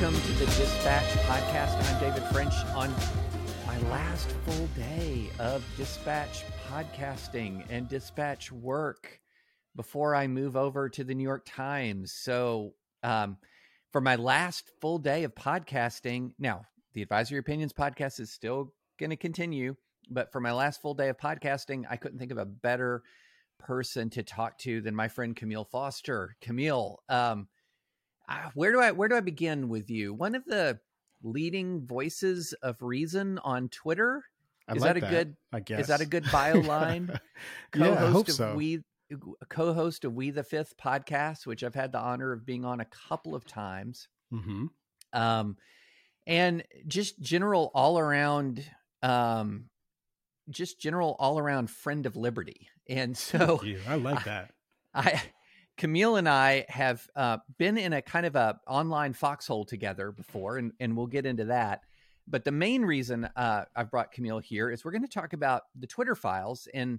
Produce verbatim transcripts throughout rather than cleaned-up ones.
Welcome to the Dispatch Podcast. I'm David French on my last full day of Dispatch podcasting and Dispatch work before I move over to the New York Times. So um, for my last full day of podcasting, now the Advisory Opinions podcast is still going to continue, but for my last full day of podcasting, I couldn't think of a better person to talk to than my friend Kmele Foster. Kmele, um, where do I where do I begin with you? One of the leading voices of reason on Twitter. I is like that a that, good? I guess. Is that a good bio line? Co-host yeah, I hope of so. We, co-host of We The Fifth podcast, which I've had the honor of being on a couple of times, mm-hmm. um, and just general all around, um, just general all around friend of liberty. And so, Thank you. I like that. I. I Kmele and I have uh, been in a kind of a online foxhole together before, and, and we'll get into that. But the main reason uh, I've brought Kmele here is we're going to talk about the Twitter files and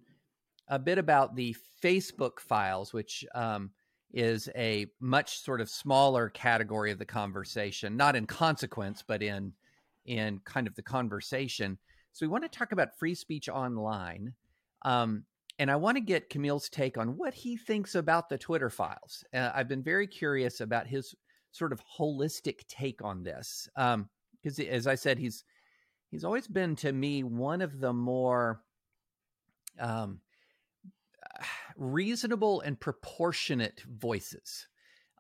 a bit about the Facebook files, which um, is a much sort of smaller category of the conversation, not in consequence, but in in kind of the conversation. So we want to talk about free speech online. Um And I want to get Kmele's take on what he thinks about the Twitter files. Uh, I've been very curious about his sort of holistic take on this. Um, because as I said, he's, he's always been to me, one of the more, um, reasonable and proportionate voices,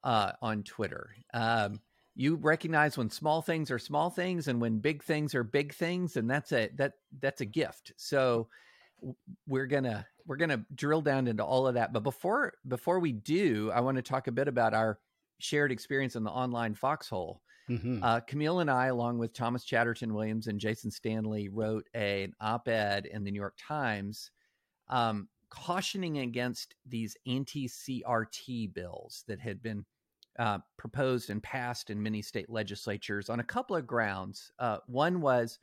uh, on Twitter. Um, you recognize when small things are small things and when big things are big things, and that's a, that that's a gift. So we're going to, We're going to drill down into all of that. But before before we do, I want to talk a bit about our shared experience in the online foxhole. Mm-hmm. Uh, Kmele and I, along with Thomas Chatterton Williams and Jason Stanley, wrote a, an op-ed in the New York Times um, cautioning against these anti-C R T bills that had been uh, proposed and passed in many state legislatures on a couple of grounds. Uh, one was,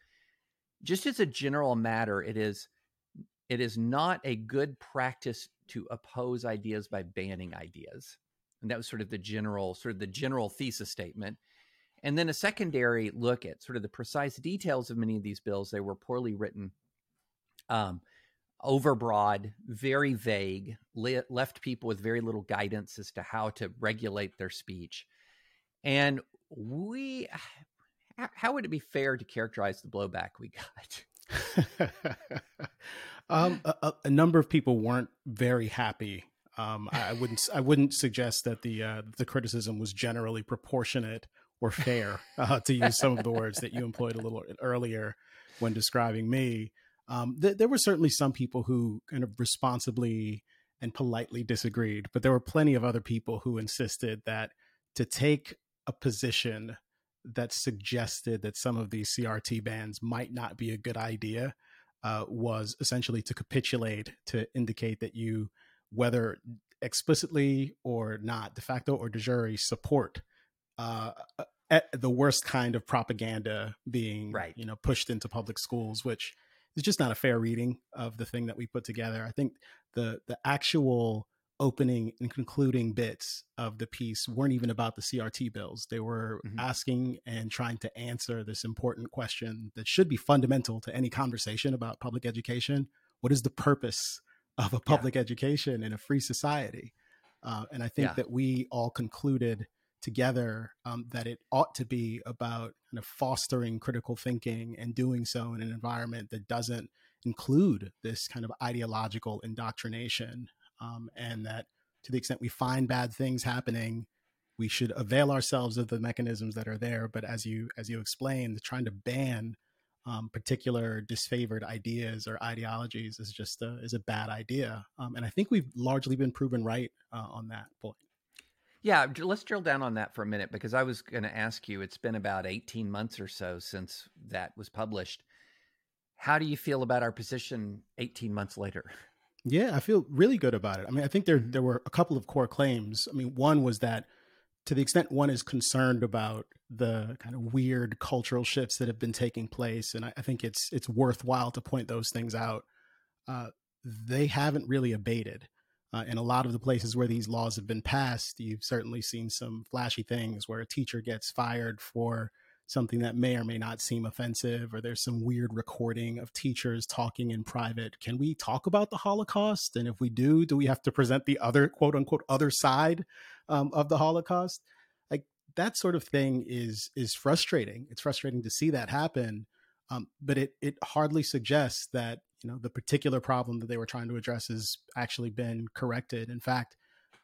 just as a general matter, it is It is not a good practice to oppose ideas by banning ideas. And that was sort of the general, sort of the general thesis statement. And then a secondary look at sort of the precise details of many of these bills. They were poorly written, um, overbroad, very vague, le- left people with very little guidance as to how to regulate their speech. And we, how would it be fair to characterize the blowback we got? um, a, a number of people weren't very happy. Um, I, I wouldn't. I wouldn't suggest that the uh, the criticism was generally proportionate or fair. Uh, to use some of the words that you employed a little earlier when describing me, um, th- there were certainly some people who kind of responsibly and politely disagreed, but there were plenty of other people who insisted that to take a position that suggested that some of these C R T bans might not be a good idea uh, was essentially to capitulate, to indicate that you, whether explicitly or not, de facto or de jure, support uh, the worst kind of propaganda being right. you know, pushed into public schools, which is just not a fair reading of the thing that we put together. I think the the actual opening and concluding bits of the piece weren't even about the C R T bills. They were mm-hmm. asking and trying to answer this important question that should be fundamental to any conversation about public education. What is the purpose of a public yeah. education in a free society? Uh, and I think yeah. that we all concluded together um, that it ought to be about kind of fostering critical thinking and doing so in an environment that doesn't include this kind of ideological indoctrination. Um, and that to the extent we find bad things happening, we should avail ourselves of the mechanisms that are there. But as you as you explained, trying to ban um, particular disfavored ideas or ideologies is just a, is a bad idea. Um, and I think we've largely been proven right uh, on that point. Yeah, let's drill down on that for a minute, because I was going to ask you, it's been about eighteen months or so since that was published. How do you feel about our position eighteen months later? Yeah, I feel really good about it. I mean, I think there there were a couple of core claims. I mean, one was that to the extent one is concerned about the kind of weird cultural shifts that have been taking place, and I, I think it's it's worthwhile to point those things out, uh, they haven't really abated. Uh, in a lot of the places where these laws have been passed, you've certainly seen some flashy things where a teacher gets fired for something that may or may not seem offensive, or there's some weird recording of teachers talking in private. Can we talk about the Holocaust? And if we do, do we have to present the other, quote unquote, other side um, of the Holocaust? Like, that sort of thing is is frustrating. It's frustrating to see that happen, um, but it it hardly suggests that, you know, the particular problem that they were trying to address has actually been corrected. In fact,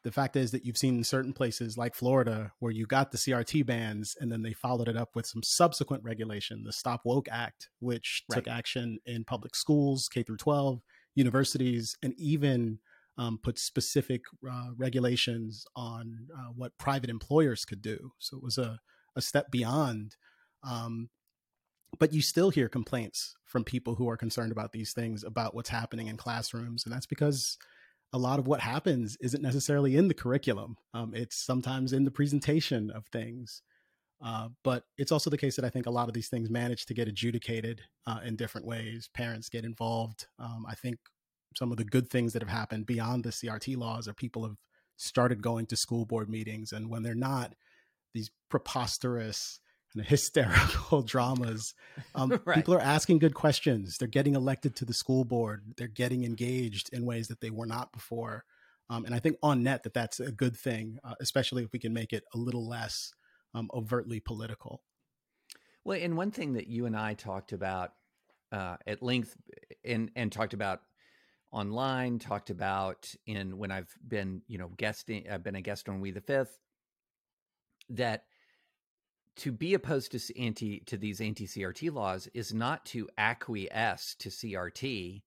the fact is that you've seen in certain places like Florida, where you got the C R T bans and then they followed it up with some subsequent regulation, the Stop Woke Act, which right. took action in public schools, K through twelve, universities, and even um, put specific uh, regulations on uh, what private employers could do. So it was a, a step beyond. Um, but you still hear complaints from people who are concerned about these things, about what's happening in classrooms. And that's because a lot of what happens isn't necessarily in the curriculum. Um, it's sometimes in the presentation of things. Uh, but it's also the case that I think a lot of these things manage to get adjudicated uh, in different ways. Parents get involved. Um, I think some of the good things that have happened beyond the C R T laws are people have started going to school board meetings. And when they're not, these preposterous and hysterical dramas, um, right. people are asking good questions. They're getting elected to the school board. They're getting engaged in ways that they were not before. Um, and I think on net that that's a good thing, uh, especially if we can make it a little less um, overtly political. Well, and one thing that you and I talked about uh, at length and, and talked about online, talked about in when I've been, you know, guesting, I've been a guest on We the Fifth, that to be opposed to anti to these anti-C R T laws is not to acquiesce to C R T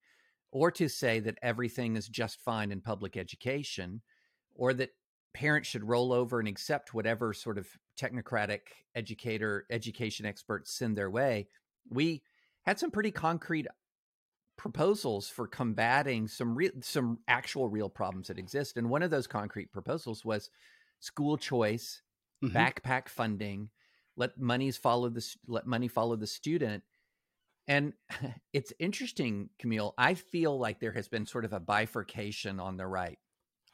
or to say that everything is just fine in public education or that parents should roll over and accept whatever sort of technocratic educator, education experts send their way. We had some pretty concrete proposals for combating some real, some actual real problems that exist. And one of those concrete proposals was school choice, mm-hmm. backpack funding, Let monies follow the let money follow the student. And it's interesting, Kmele. I feel like there has been sort of a bifurcation on the right.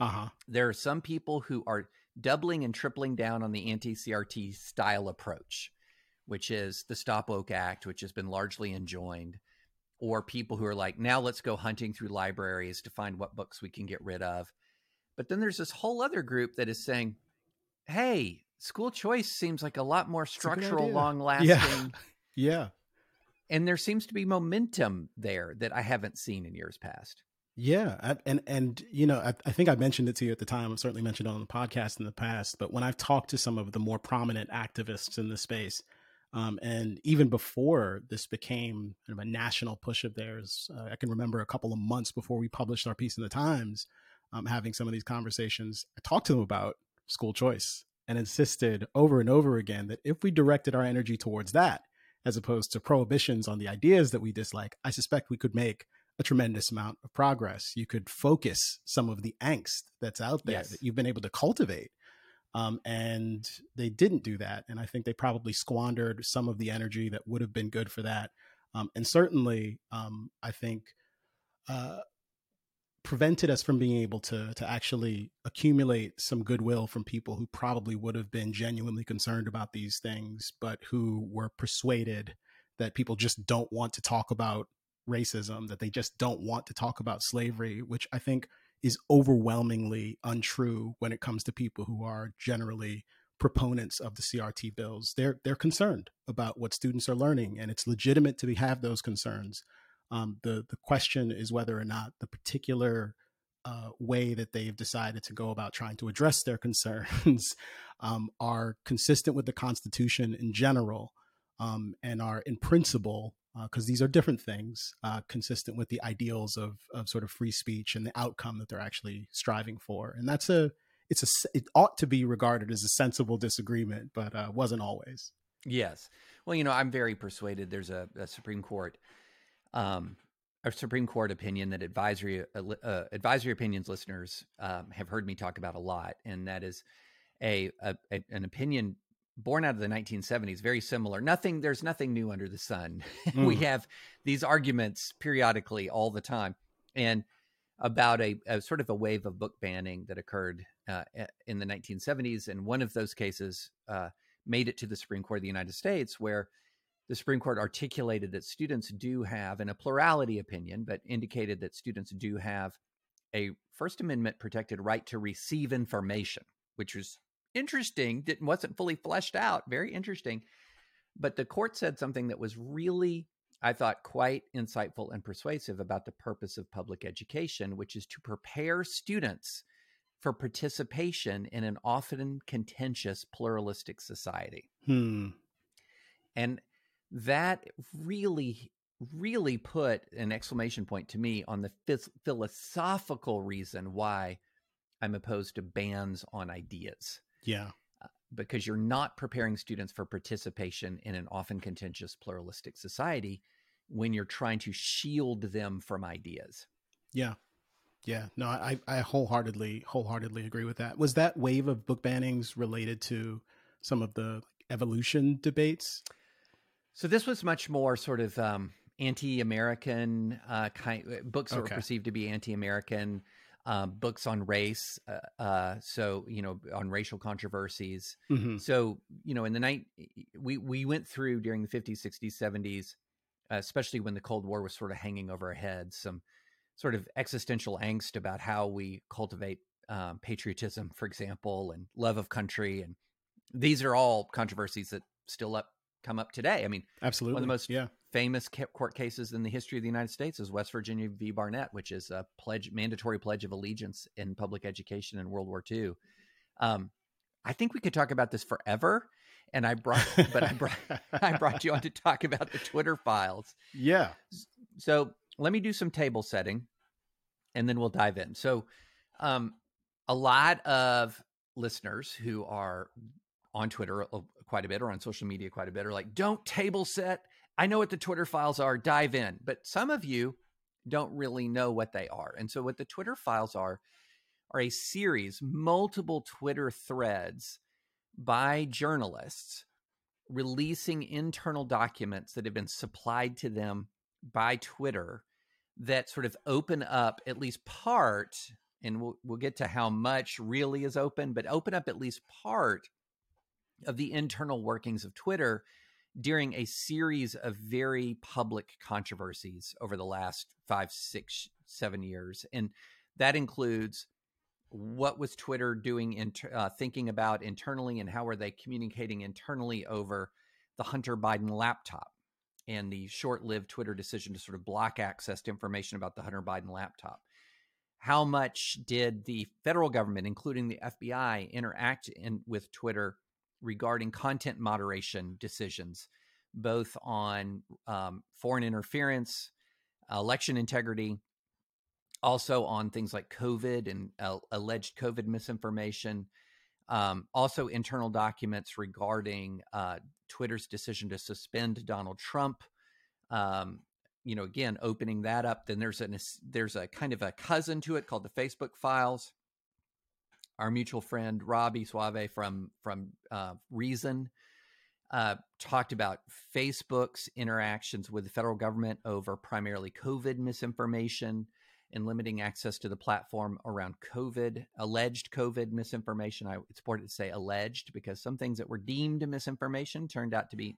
Uh-huh. There are some people who are doubling and tripling down on the anti-C R T style approach, which is the Stop Woke Act, which has been largely enjoined, or people who are like, now let's go hunting through libraries to find what books we can get rid of. But then there's this whole other group that is saying, hey, school choice seems like a lot more structural, long lasting. Yeah. yeah. And there seems to be momentum there that I haven't seen in years past. Yeah. I, and, and, you know, I, I think I mentioned it to you at the time. I've certainly mentioned it on the podcast in the past, but when I've talked to some of the more prominent activists in the space, um, and even before this became kind of a national push of theirs, uh, I can remember a couple of months before we published our piece in the Times, um, having some of these conversations, I talked to them about school choice and insisted over and over again that if we directed our energy towards that, as opposed to prohibitions on the ideas that we dislike, I suspect we could make a tremendous amount of progress. You could focus some of the angst that's out there yes. that you've been able to cultivate. Um, and they didn't do that. And I think they probably squandered some of the energy that would have been good for that. Um, and certainly, um, I think, uh, prevented us from being able to to actually accumulate some goodwill from people who probably would have been genuinely concerned about these things, but who were persuaded that people just don't want to talk about racism, that they just don't want to talk about slavery, which I think is overwhelmingly untrue when it comes to people who are generally proponents of the C R T bills. They're they're concerned about what students are learning, and it's legitimate to have those concerns. Um, the, the question is whether or not the particular uh, way that they've decided to go about trying to address their concerns um, are consistent with the Constitution in general um, and are in principle, because uh, these are different things, uh, consistent with the ideals of, of sort of free speech and the outcome that they're actually striving for. And that's a, it's a, it ought to be regarded as a sensible disagreement, but uh, wasn't always. Yes. Well, you know, I'm very persuaded there's a, a Supreme Court Um, a Supreme Court opinion that advisory uh, uh, advisory opinions listeners um, have heard me talk about a lot, and that is a, a, a an opinion born out of the nineteen seventies, very similar. Nothing, there's nothing new under the sun. Mm. We have these arguments periodically all the time, and about a, a sort of a wave of book banning that occurred uh, in the nineteen seventies. And one of those cases uh, made it to the Supreme Court of the United States, where the Supreme Court articulated that students do have, in a plurality opinion, but indicated that students do have a First Amendment protected right to receive information, which was interesting, didn't wasn't fully fleshed out, very interesting. But the court said something that was really, I thought, quite insightful and persuasive about the purpose of public education, which is to prepare students for participation in an often contentious pluralistic society. Hmm. And that really, really put an exclamation point to me on the phys- philosophical reason why I'm opposed to bans on ideas. Yeah. Because you're not preparing students for participation in an often contentious pluralistic society when you're trying to shield them from ideas. Yeah. Yeah. No, I, I wholeheartedly, wholeheartedly agree with that. Was that wave of book bannings related to some of the evolution debates? So this was much more sort of um, anti-American uh, kind books that okay. were perceived to be anti-American. Um, books on race, uh, uh, so, you know, on racial controversies. Mm-hmm. So, you know, in the night, we, we went through during the fifties, sixties, seventies, uh, especially when the Cold War was sort of hanging over our heads, some sort of existential angst about how we cultivate um, patriotism, for example, and love of country. And these are all controversies that still up come up today. I mean, absolutely. One of the most yeah. famous court cases in the history of the United States is West Virginia v. Barnette, which is a pledge, mandatory pledge of allegiance in public education in World War Two. Um, I think we could talk about this forever, and I brought, but I brought, I brought you on to talk about the Twitter files. Yeah. So let me do some table setting, and then we'll dive in. So, um, a lot of listeners who are on Twitter quite a bit or on social media quite a bit are like, "Don't table set. I know what the Twitter files are, dive in." But some of you don't really know what they are. And so what the Twitter files are, are a series, multiple Twitter threads by journalists releasing internal documents that have been supplied to them by Twitter that sort of open up at least part, and we'll, we'll get to how much really is open, but open up at least part of the internal workings of Twitter during a series of very public controversies over the last five, six, seven years. And that includes what was Twitter doing, in, uh, thinking about internally, and how were they communicating internally over the Hunter Biden laptop and the short-lived Twitter decision to sort of block access to information about the Hunter Biden laptop. How much did the federal government, including the F B I, interact in, with Twitter regarding content moderation decisions, both on um, foreign interference, election integrity, also on things like COVID and uh, alleged COVID misinformation, um, also internal documents regarding uh, Twitter's decision to suspend Donald Trump. Um, you know, again, opening that up. Then there's an there's a kind of a cousin to it called the Facebook files. Our mutual friend, Robbie Suave from, from uh, Reason, uh, talked about Facebook's interactions with the federal government over primarily COVID misinformation and limiting access to the platform around COVID, alleged COVID misinformation. I, it's important to say alleged because some things that were deemed misinformation turned out to be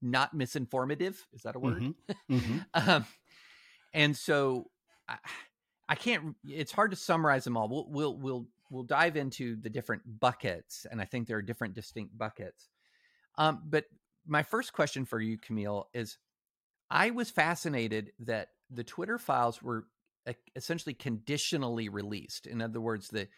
not misinformative. Is that a word? Mm-hmm. Mm-hmm. um, and so I, I can't, it's hard to summarize them all. We'll, we'll, we'll, We'll dive into the different buckets, and I think there are different distinct buckets. Um, but my first question for you, Kmele, is I was fascinated that the Twitter files were uh, essentially conditionally released. In other words, the,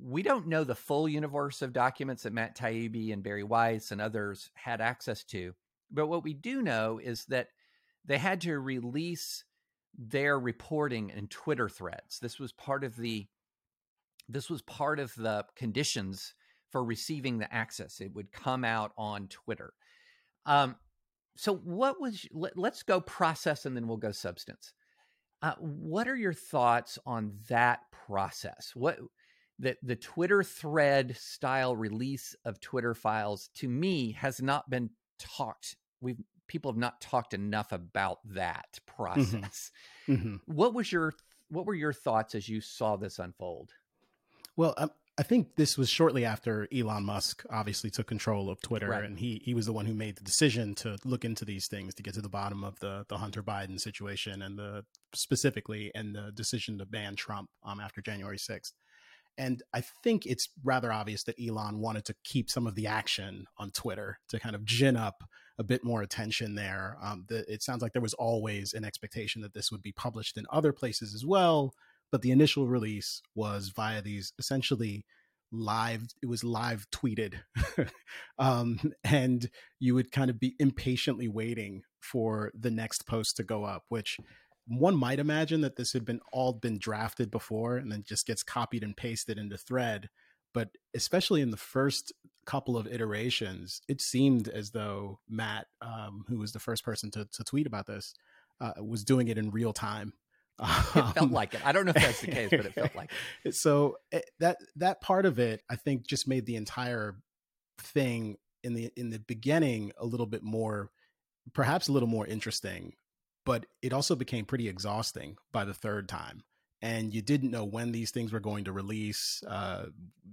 we don't know the full universe of documents that Matt Taibbi and Barry Weiss and others had access to. But what we do know is that they had to release their reporting in Twitter threads. This was part of the This was part of the conditions for receiving the access. It would come out on Twitter. Um, so what was, let, let's go process and then we'll go substance. Uh, what are your thoughts on that process? What the, the Twitter thread style release of Twitter files to me has not been talked. We've, people have not talked enough about that process. Mm-hmm. Mm-hmm. What was your what were your thoughts as you saw this unfold? Well, um, I think this was shortly after Elon Musk obviously took control of Twitter, right. and he he was the one who made the decision to look into these things to get to the bottom of the the Hunter Biden situation and the specifically and the decision to ban Trump um, after January sixth. And I think it's rather obvious that Elon wanted to keep some of the action on Twitter to kind of gin up a bit more attention there. Um, the, it sounds like there was always an expectation that this would be published in other places as well. But the initial release was via these essentially live, it was live tweeted. um, and you would kind of be impatiently waiting for the next post to go up, which one might imagine that this had been all been drafted before and then just gets copied and pasted into thread. But especially in the first couple of iterations, it seemed as though Matt, um, who was the first person to, to tweet about this, uh, was doing it in real time. It felt like it. I don't know if that's the case, but it felt like it. So it, that that part of it, I think, just made the entire thing in the in the beginning a little bit more, perhaps a little more interesting. But it also became pretty exhausting by the third time, and you didn't know when these things were going to release. Uh,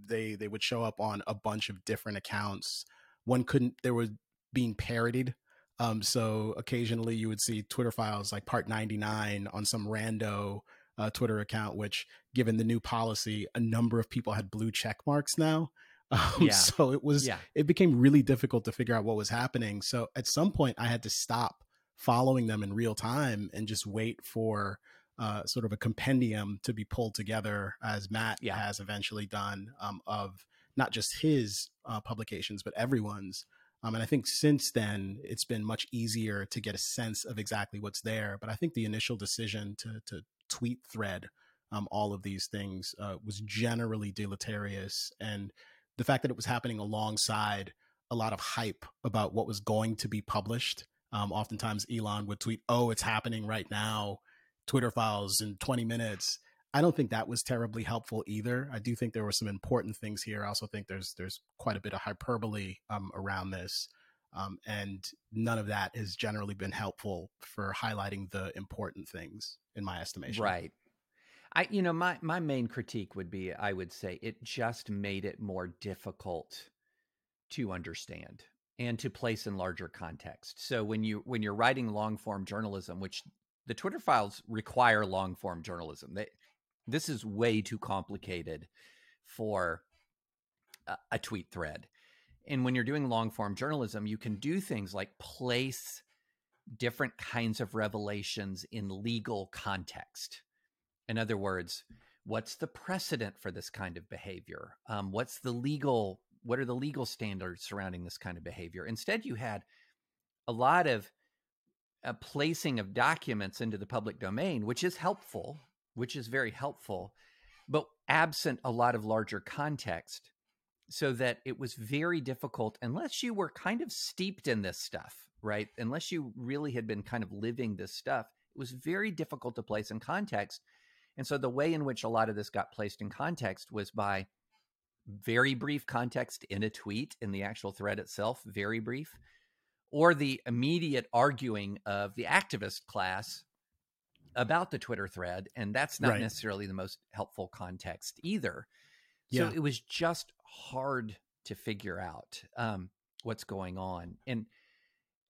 they they would show up on a bunch of different accounts. One couldn't. They were being parodied. Um, so occasionally you would see Twitter Files like part ninety-nine on some rando uh, Twitter account, which given the new policy, a number of people had blue check marks now. Um, yeah. So it was, yeah. it became really difficult to figure out what was happening. So at some point I had to stop following them in real time and just wait for uh, sort of a compendium to be pulled together, as Matt yeah. has eventually done, um, of not just his uh, publications, but everyone's. Um, and I think since then, it's been much easier to get a sense of exactly what's there. But I think the initial decision to to tweet thread um, all of these things uh, was generally deleterious. And the fact that it was happening alongside a lot of hype about what was going to be published. Um, oftentimes, Elon would tweet, oh, it's happening right now, Twitter Files in twenty minutes. I don't think that was terribly helpful either. I do think there were some important things here. I also think there's there's quite a bit of hyperbole um, around this. Um, and none of that has generally been helpful for highlighting the important things, in my estimation. Right. I, you know, my, my main critique would be, I would say, it just made it more difficult to understand and to place in larger context. So when you when you're writing long-form journalism, which the Twitter Files require long-form journalism, they this is way too complicated for a, a tweet thread. And when you're doing long form journalism, you can do things like place different kinds of revelations in legal context. In other words, what's the precedent for this kind of behavior? Um, what's the legal, what are the legal standards surrounding this kind of behavior? Instead, you had a lot of uh, placing of documents into the public domain, which is helpful. which is very helpful, but absent a lot of larger context, so that it was very difficult unless you were kind of steeped in this stuff, right? Unless you really had been kind of living this stuff, it was very difficult to place in context. And so the way in which a lot of this got placed in context was by very brief context in a tweet, in the actual thread itself, very brief, or the immediate arguing of the activist class about the Twitter thread, and that's not right. necessarily the most helpful context either. So yeah. it was just hard to figure out um, what's going on. And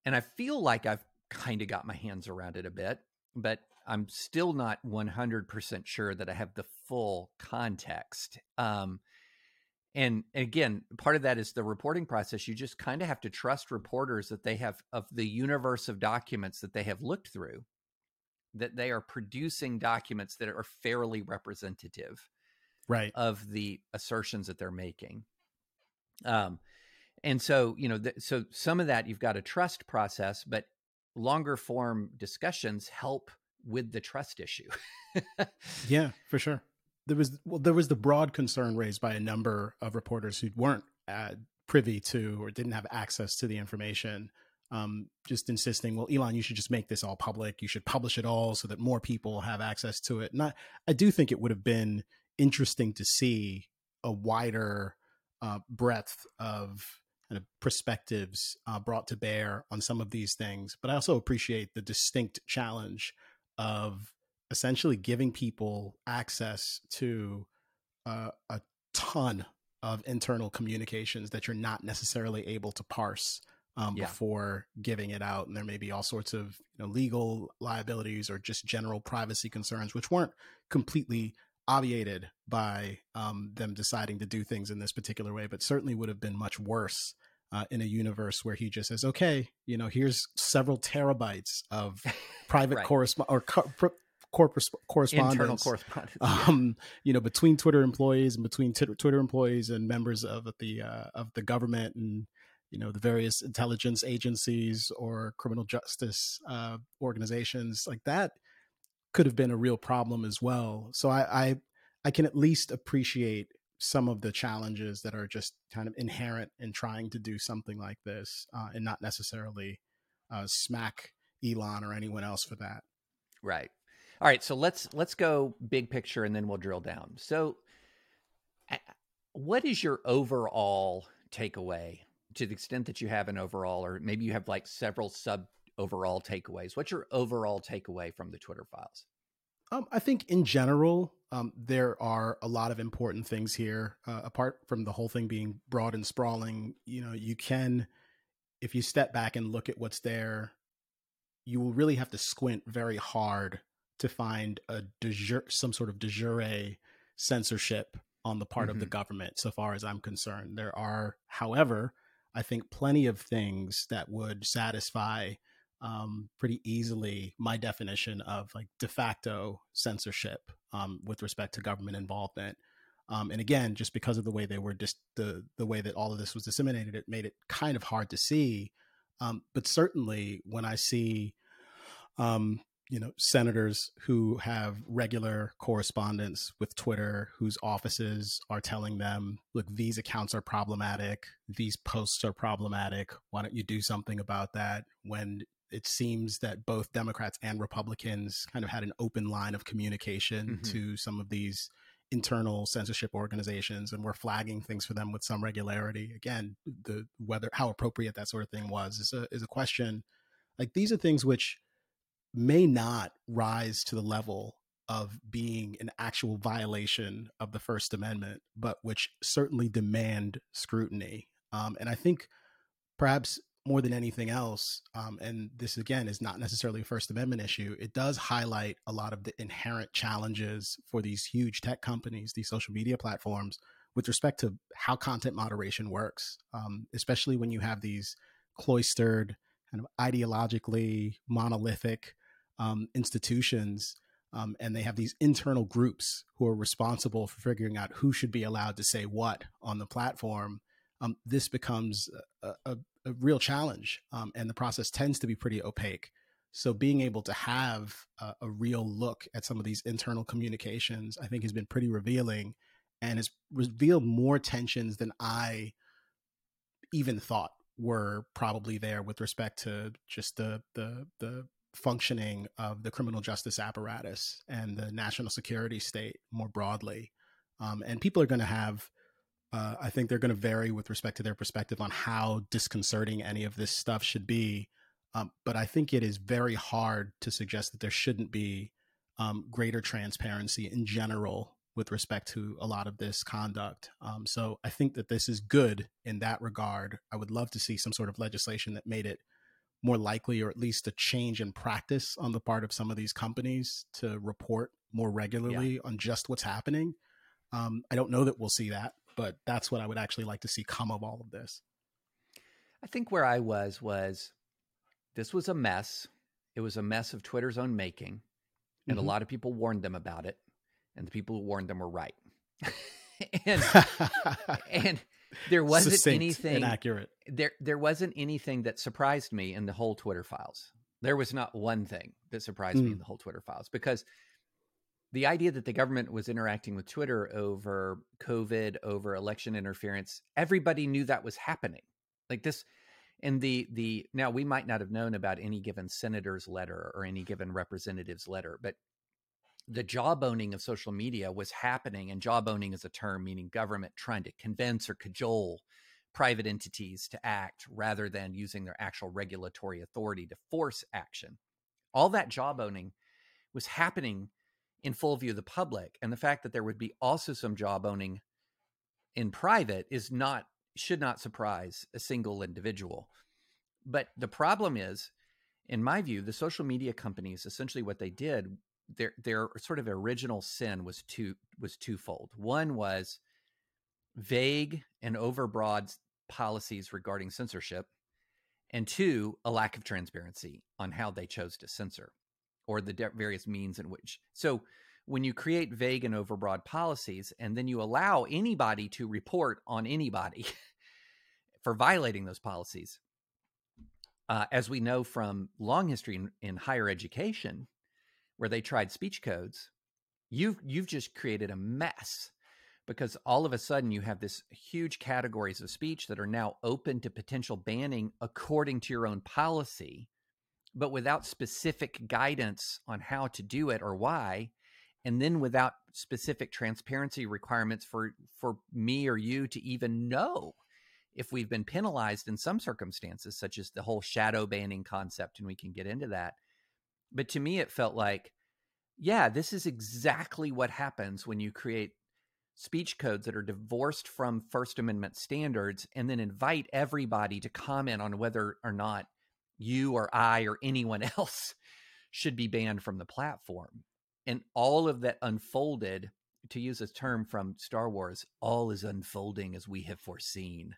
and I feel like I've kind of got my hands around it a bit, but I'm still not one hundred percent sure that I have the full context. Um, and again, part of that is the reporting process. You just kind of have to trust reporters that they have, of the universe of documents that they have looked through, that they are producing documents that are fairly representative right. of the assertions that they're making. Um, and so, you know, th- so some of that you've got a trust process, but longer form discussions help with the trust issue. Yeah, for sure. There was, well, there was the broad concern raised by a number of reporters who weren't uh, privy to or didn't have access to the information. Um, just insisting, well, Elon, you should just make this all public. You should publish it all so that more people have access to it. And I, I do think it would have been interesting to see a wider uh, breadth of kind of perspectives uh, brought to bear on some of these things. But I also appreciate the distinct challenge of essentially giving people access to uh, a ton of internal communications that you're not necessarily able to parse um, yeah. before giving it out. And there may be all sorts of you know, legal liabilities or just general privacy concerns, which weren't completely obviated by um, them deciding to do things in this particular way, but certainly would have been much worse uh, in a universe where he just says, okay, you know, here's several terabytes of private right. correspondence or co- pr- corpus- correspondence, internal correspondence, um, yeah. you know, between Twitter employees and between t- Twitter employees and members of the uh, of the government and, you know, the various intelligence agencies or criminal justice uh, organizations like that. Could have been a real problem as well. So I, I I can at least appreciate some of the challenges that are just kind of inherent in trying to do something like this uh, and not necessarily uh, smack Elon or anyone else for that. Right. All right. So let's let's go big picture and then we'll drill down. So what is your overall takeaway to the extent that you have an overall, or maybe you have like several sub overall takeaways? What's your overall takeaway from the Twitter files? Um, I think in general, um, there are a lot of important things here. Uh, apart from the whole thing being broad and sprawling, you know, you can, if you step back and look at what's there, you will really have to squint very hard to find a de jure, some sort of de jure censorship on the part mm-hmm. of the government, so far as I'm concerned. There are, however, I think plenty of things that would satisfy Um, pretty easily my definition of like de facto censorship um, with respect to government involvement. Um, and again, just because of the way they were just the, the way that all of this was disseminated, it made it kind of hard to see. Um, but certainly when I see, um, you know, senators who have regular correspondence with Twitter, whose offices are telling them, look, these accounts are problematic. These posts are problematic. Why don't you do something about that? When it seems that both Democrats and Republicans kind of had an open line of communication mm-hmm. to some of these internal censorship organizations and were flagging things for them with some regularity. Again, the whether how appropriate that sort of thing was is a, is a question. Like, these are things which may not rise to the level of being an actual violation of the First Amendment, but which certainly demand scrutiny. Um, and I think perhaps more than anything else, um, and this again is not necessarily a First Amendment issue, it does highlight a lot of the inherent challenges for these huge tech companies, these social media platforms, with respect to how content moderation works, um, especially when you have these cloistered, kind of ideologically monolithic um, institutions, um, and they have these internal groups who are responsible for figuring out who should be allowed to say what on the platform. Um, this becomes a, a a real challenge. Um, and the process tends to be pretty opaque. So being able to have uh, a real look at some of these internal communications, I think, has been pretty revealing and has revealed more tensions than I even thought were probably there with respect to just the, the, the functioning of the criminal justice apparatus and the national security state more broadly. Um, and people are going to have Uh, I think they're going to vary with respect to their perspective on how disconcerting any of this stuff should be. Um, but I think it is very hard to suggest that there shouldn't be um, greater transparency in general with respect to a lot of this conduct. Um, so I think that this is good in that regard. I would love to see some sort of legislation that made it more likely, or at least a change in practice on the part of some of these companies to report more regularly yeah. on just what's happening. Um, I don't know that we'll see that. But that's what I would actually like to see come of all of this. I think where I was, was this was a mess. It was a mess of Twitter's own making. And mm-hmm. a lot of people warned them about it. And the people who warned them were right. and, and there wasn't Succinct, anything inaccurate. There, there wasn't anything that surprised me in the whole Twitter files. There was not one thing that surprised mm. me in the whole Twitter files, because the idea that the government was interacting with Twitter over COVID, over election interference, everybody knew that was happening. Like this, and the the now we might not have known about any given senator's letter or any given representative's letter, but the jawboning of social media was happening, and jawboning is a term meaning government trying to convince or cajole private entities to act rather than using their actual regulatory authority to force action. All that jawboning was happening in full view of the public. And the fact that there would be also some job owning in private is not, should not surprise a single individual. But the problem is, in my view, the social media companies, essentially what they did, their their sort of original sin was two was twofold. One was vague and overbroad policies regarding censorship, and two, a lack of transparency on how they chose to censor or the de- various means in which. So when you create vague and overbroad policies, and then you allow anybody to report on anybody for violating those policies, uh, as we know from long history in, in higher education, where they tried speech codes, you've you've just created a mess, because all of a sudden you have this huge categories of speech that are now open to potential banning according to your own policy, but without specific guidance on how to do it or why. And then without specific transparency requirements for, for me or you to even know if we've been penalized in some circumstances, such as the whole shadow banning concept, and we can get into that. But to me, it felt like, yeah, this is exactly what happens when you create speech codes that are divorced from First Amendment standards and then invite everybody to comment on whether or not you or I or anyone else should be banned from the platform. And all of that unfolded, to use a term from Star Wars, all is unfolding as we have foreseen.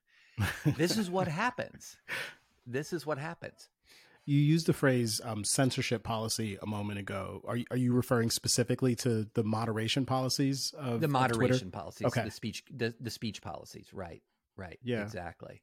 This is what happens. This is what happens. You used the phrase um, censorship policy a moment ago. Are, are you referring specifically to the moderation policies of the moderation of Twitter? policies, okay. the speech, the, the speech policies. Right. Right. Yeah, exactly.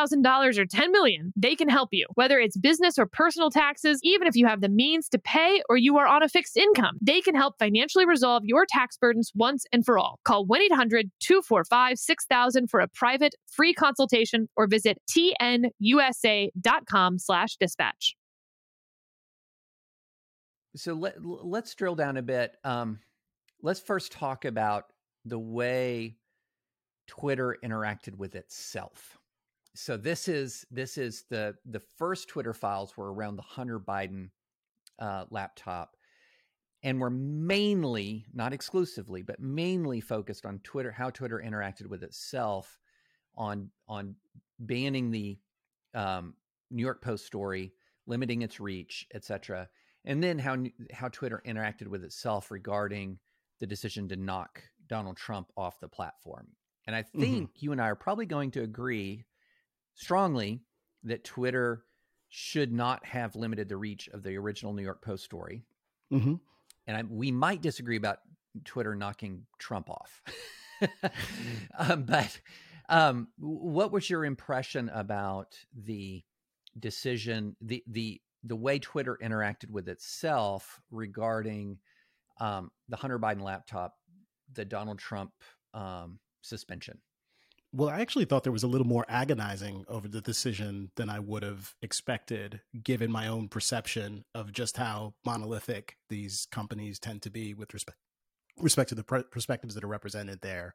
dollars or ten million dollars, they can help you. Whether it's business or personal taxes, even if you have the means to pay or you are on a fixed income, they can help financially resolve your tax burdens once and for all. Call one eight hundred two four five six thousand for a private, free consultation, or visit tnusa.com slash dispatch. So let, let's drill down a bit. Um, let's first talk about the way Twitter interacted with itself. So this is this is the the first Twitter files were around the Hunter Biden uh, laptop, and were mainly, not exclusively, but mainly focused on Twitter, how Twitter interacted with itself on on banning the um, New York Post story, limiting its reach, et cetera, and then how how Twitter interacted with itself regarding the decision to knock Donald Trump off the platform. And I think mm-hmm. you and I are probably going to agree strongly that Twitter should not have limited the reach of the original New York Post story. Mm-hmm. And I, we might disagree about Twitter knocking Trump off. um, but um, what was your impression about the decision, the the the way Twitter interacted with itself regarding um, the Hunter Biden laptop, the Donald Trump um, suspension? Well, I actually thought there was a little more agonizing over the decision than I would have expected, given my own perception of just how monolithic these companies tend to be with respect respect to the pre- perspectives that are represented there.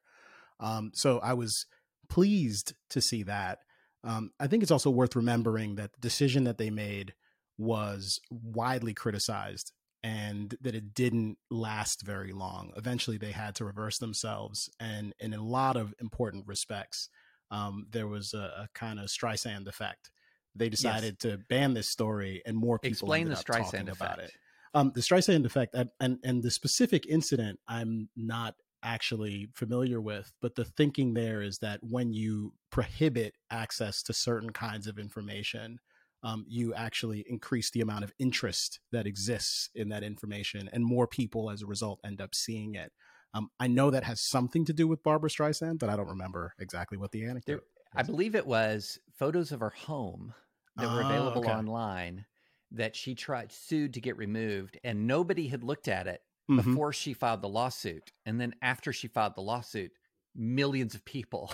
Um, so I was pleased to see that. Um, I think it's also worth remembering that the decision that they made was widely criticized and that it didn't last very long. Eventually, they had to reverse themselves. And, and in a lot of important respects, um, there was a, a kind of Streisand effect. They decided yes. to ban this story, and more people Explain ended the up Streisand talking effect. about it. Um, the Streisand effect, I, and, and the specific incident I'm not actually familiar with, but the thinking there is that when you prohibit access to certain kinds of information, Um, you actually increase the amount of interest that exists in that information, and more people as a result end up seeing it. Um, I know that has something to do with Barbra Streisand, but I don't remember exactly what the anecdote there, was. I believe it was photos of her home that oh, were available okay. online that she tried sued to get removed, and nobody had looked at it mm-hmm. before she filed the lawsuit. And then after she filed the lawsuit, millions of people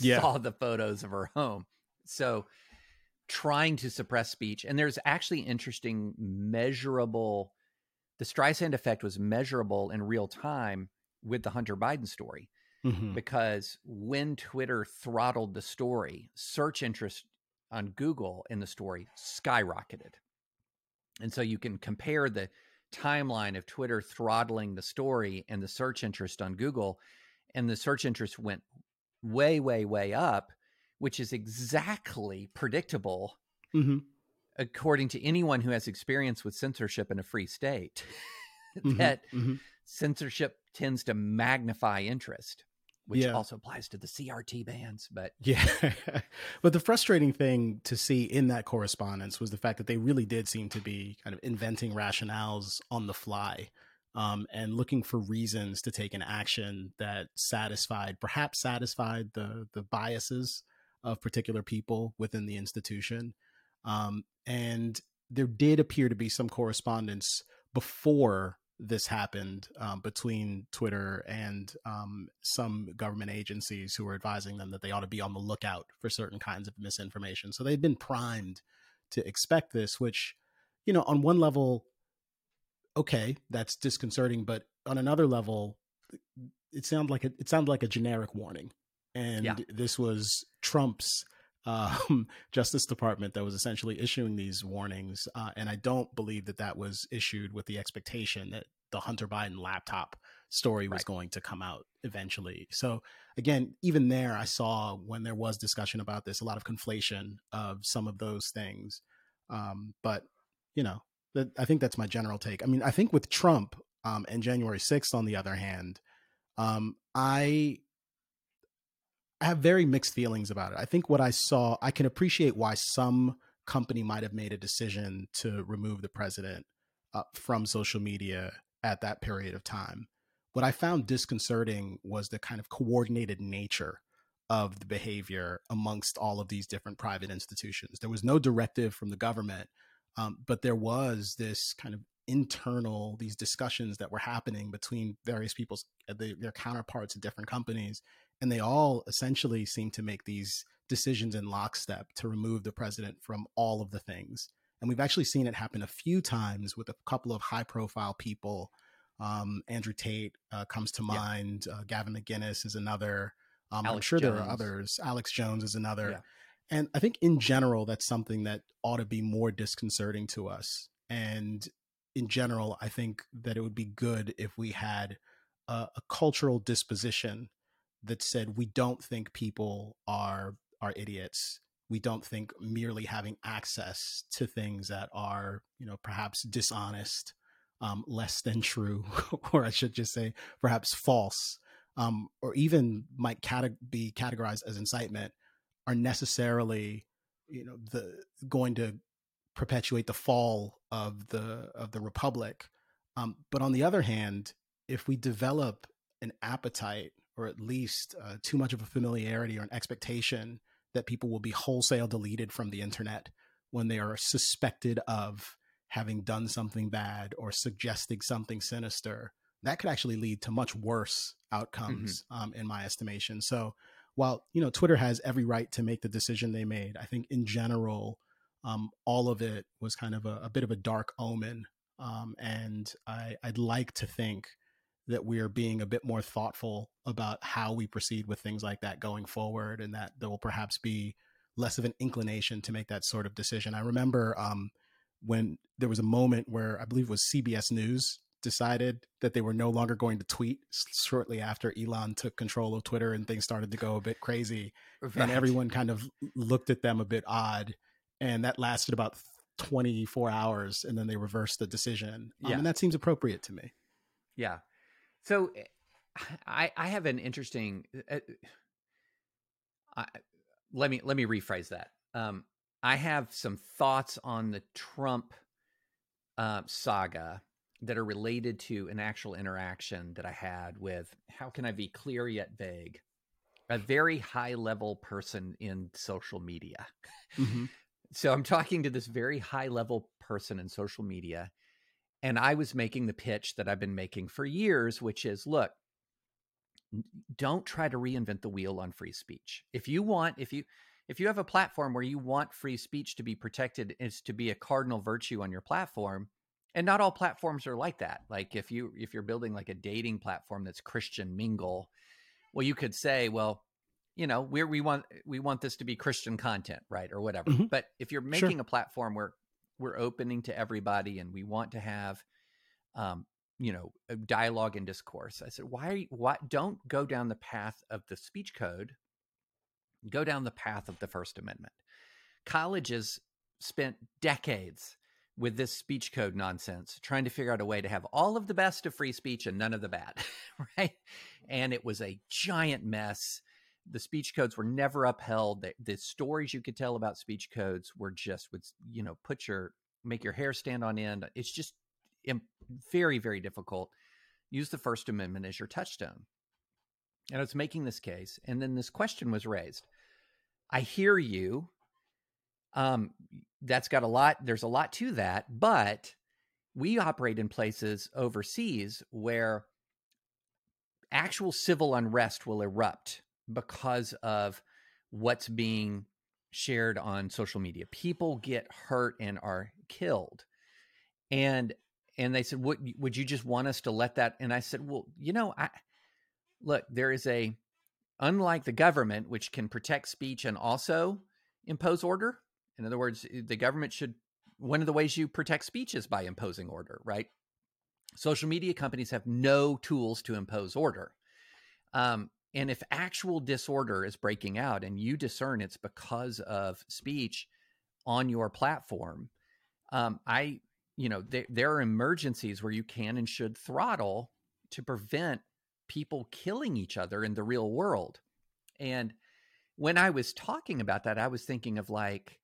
yeah. saw the photos of her home. So trying to suppress speech. And there's actually interesting measurable, the Streisand effect was measurable in real time with the Hunter Biden story. Mm-hmm. Because when Twitter throttled the story, search interest on Google in the story skyrocketed. And so you can compare the timeline of Twitter throttling the story and the search interest on Google, and the search interest went way, way, way up, which is exactly predictable mm-hmm. according to anyone who has experience with censorship in a free state, mm-hmm. that mm-hmm. censorship tends to magnify interest, which yeah. also applies to the C R T bans. But yeah, but the frustrating thing to see in that correspondence was the fact that they really did seem to be kind of inventing rationales on the fly, um, and looking for reasons to take an action that satisfied, perhaps satisfied the the biases of particular people within the institution. Um, and there did appear to be some correspondence before this happened um, between Twitter and um, some government agencies who were advising them that they ought to be on the lookout for certain kinds of misinformation. So they've been primed to expect this, which, you know, on one level, okay, that's disconcerting, but on another level, it sounds like a, it sounds like a generic warning. And yeah. this was Trump's um, Justice Department that was essentially issuing these warnings. Uh, and I don't believe that that was issued with the expectation that the Hunter Biden laptop story was right. going to come out eventually. So again, even there, I saw when there was discussion about this, a lot of conflation of some of those things. Um, but, you know, that, I think that's my general take. I mean, I think with Trump um, and January sixth, on the other hand, um, I... I have very mixed feelings about it. I think what I saw, I can appreciate why some company might have made a decision to remove the president uh, from social media at that period of time. What I found disconcerting was the kind of coordinated nature of the behavior amongst all of these different private institutions. There was no directive from the government, um, but there was this kind of internal, these discussions that were happening between various people's, their, their counterparts at different companies. And they all essentially seem to make these decisions in lockstep to remove the president from all of the things. And we've actually seen it happen a few times with a couple of high profile people. Um, Andrew Tate uh, comes to mind. Yeah. Uh, Gavin McGinnis is another. Um, I'm sure Jones. There are others. Alex Jones is another. Yeah. And I think in general, that's something that ought to be more disconcerting to us. And in general, I think that it would be good if we had a, a cultural disposition that said, we don't think people are are idiots. We don't think merely having access to things that are, you know, perhaps dishonest, um, less than true, or I should just say, perhaps false, um, or even might cate- be categorized as incitement, are necessarily, you know, the going to perpetuate the fall of the of the republic. Um, but on the other hand, if we develop an appetite, or at least uh, too much of a familiarity or an expectation that people will be wholesale deleted from the internet when they are suspected of having done something bad or suggesting something sinister, that could actually lead to much worse outcomes, mm-hmm. um, in my estimation. So while, you know, Twitter has every right to make the decision they made, I think in general, um, all of it was kind of a, a bit of a dark omen. Um, and I, I'd like to think that we are being a bit more thoughtful about how we proceed with things like that going forward, and that there will perhaps be less of an inclination to make that sort of decision. I remember um, when there was a moment where I believe it was C B S News decided that they were no longer going to tweet shortly after Elon took control of Twitter and things started to go a bit crazy. Right. And everyone kind of looked at them a bit odd. And that lasted about twenty-four hours, and then they reversed the decision. Um, yeah. And that seems appropriate to me. Yeah. So I, I have an interesting, uh, I, let me, let me rephrase that. Um, I have some thoughts on the Trump uh, saga that are related to an actual interaction that I had with, how can I be clear yet vague, a very high level person in social media, mm-hmm. So I'm talking to this very high level person in social media, and I was making the pitch that I've been making for years, which is, look, don't try to reinvent the wheel on free speech. If you want, if you, if you have a platform where you want free speech to be protected, is to be a cardinal virtue on your platform. And not all platforms are like that. Like if you, if you're building like a dating platform that's Christian mingle, well, you could say, well, you know, we we want, we want this to be Christian content, right? Or whatever. Mm-hmm. But if you're making sure. a platform where we're opening to everybody and we want to have, um, you know, dialogue and discourse, I said, why, are you, why don't go down the path of the speech code, go down the path of the First Amendment. Colleges spent decades with this speech code nonsense, trying to figure out a way to have all of the best of free speech and none of the bad, right? And it was a giant mess. The speech codes were never upheld. The, the stories you could tell about speech codes were just, would, you know, put your, make your hair stand on end. It's just imp- very, very difficult. Use the First Amendment as your touchstone. And I was making this case. And then this question was raised. I hear you. Um, that's got a lot, there's a lot to that, but we operate in places overseas where actual civil unrest will erupt because of what's being shared on social media. People get hurt and are killed. And, and they said, would, would you just want us to let that? And I said, well, you know, I look, there is a, unlike the government, which can protect speech and also impose order. In other words, the government should, one of the ways you protect speech is by imposing order, right? Social media companies have no tools to impose order. Um, and if actual disorder is breaking out and you discern it's because of speech on your platform, um, I, you know, th- there are emergencies where you can and should throttle to prevent people killing each other in the real world. And when I was talking about that, I was thinking of like,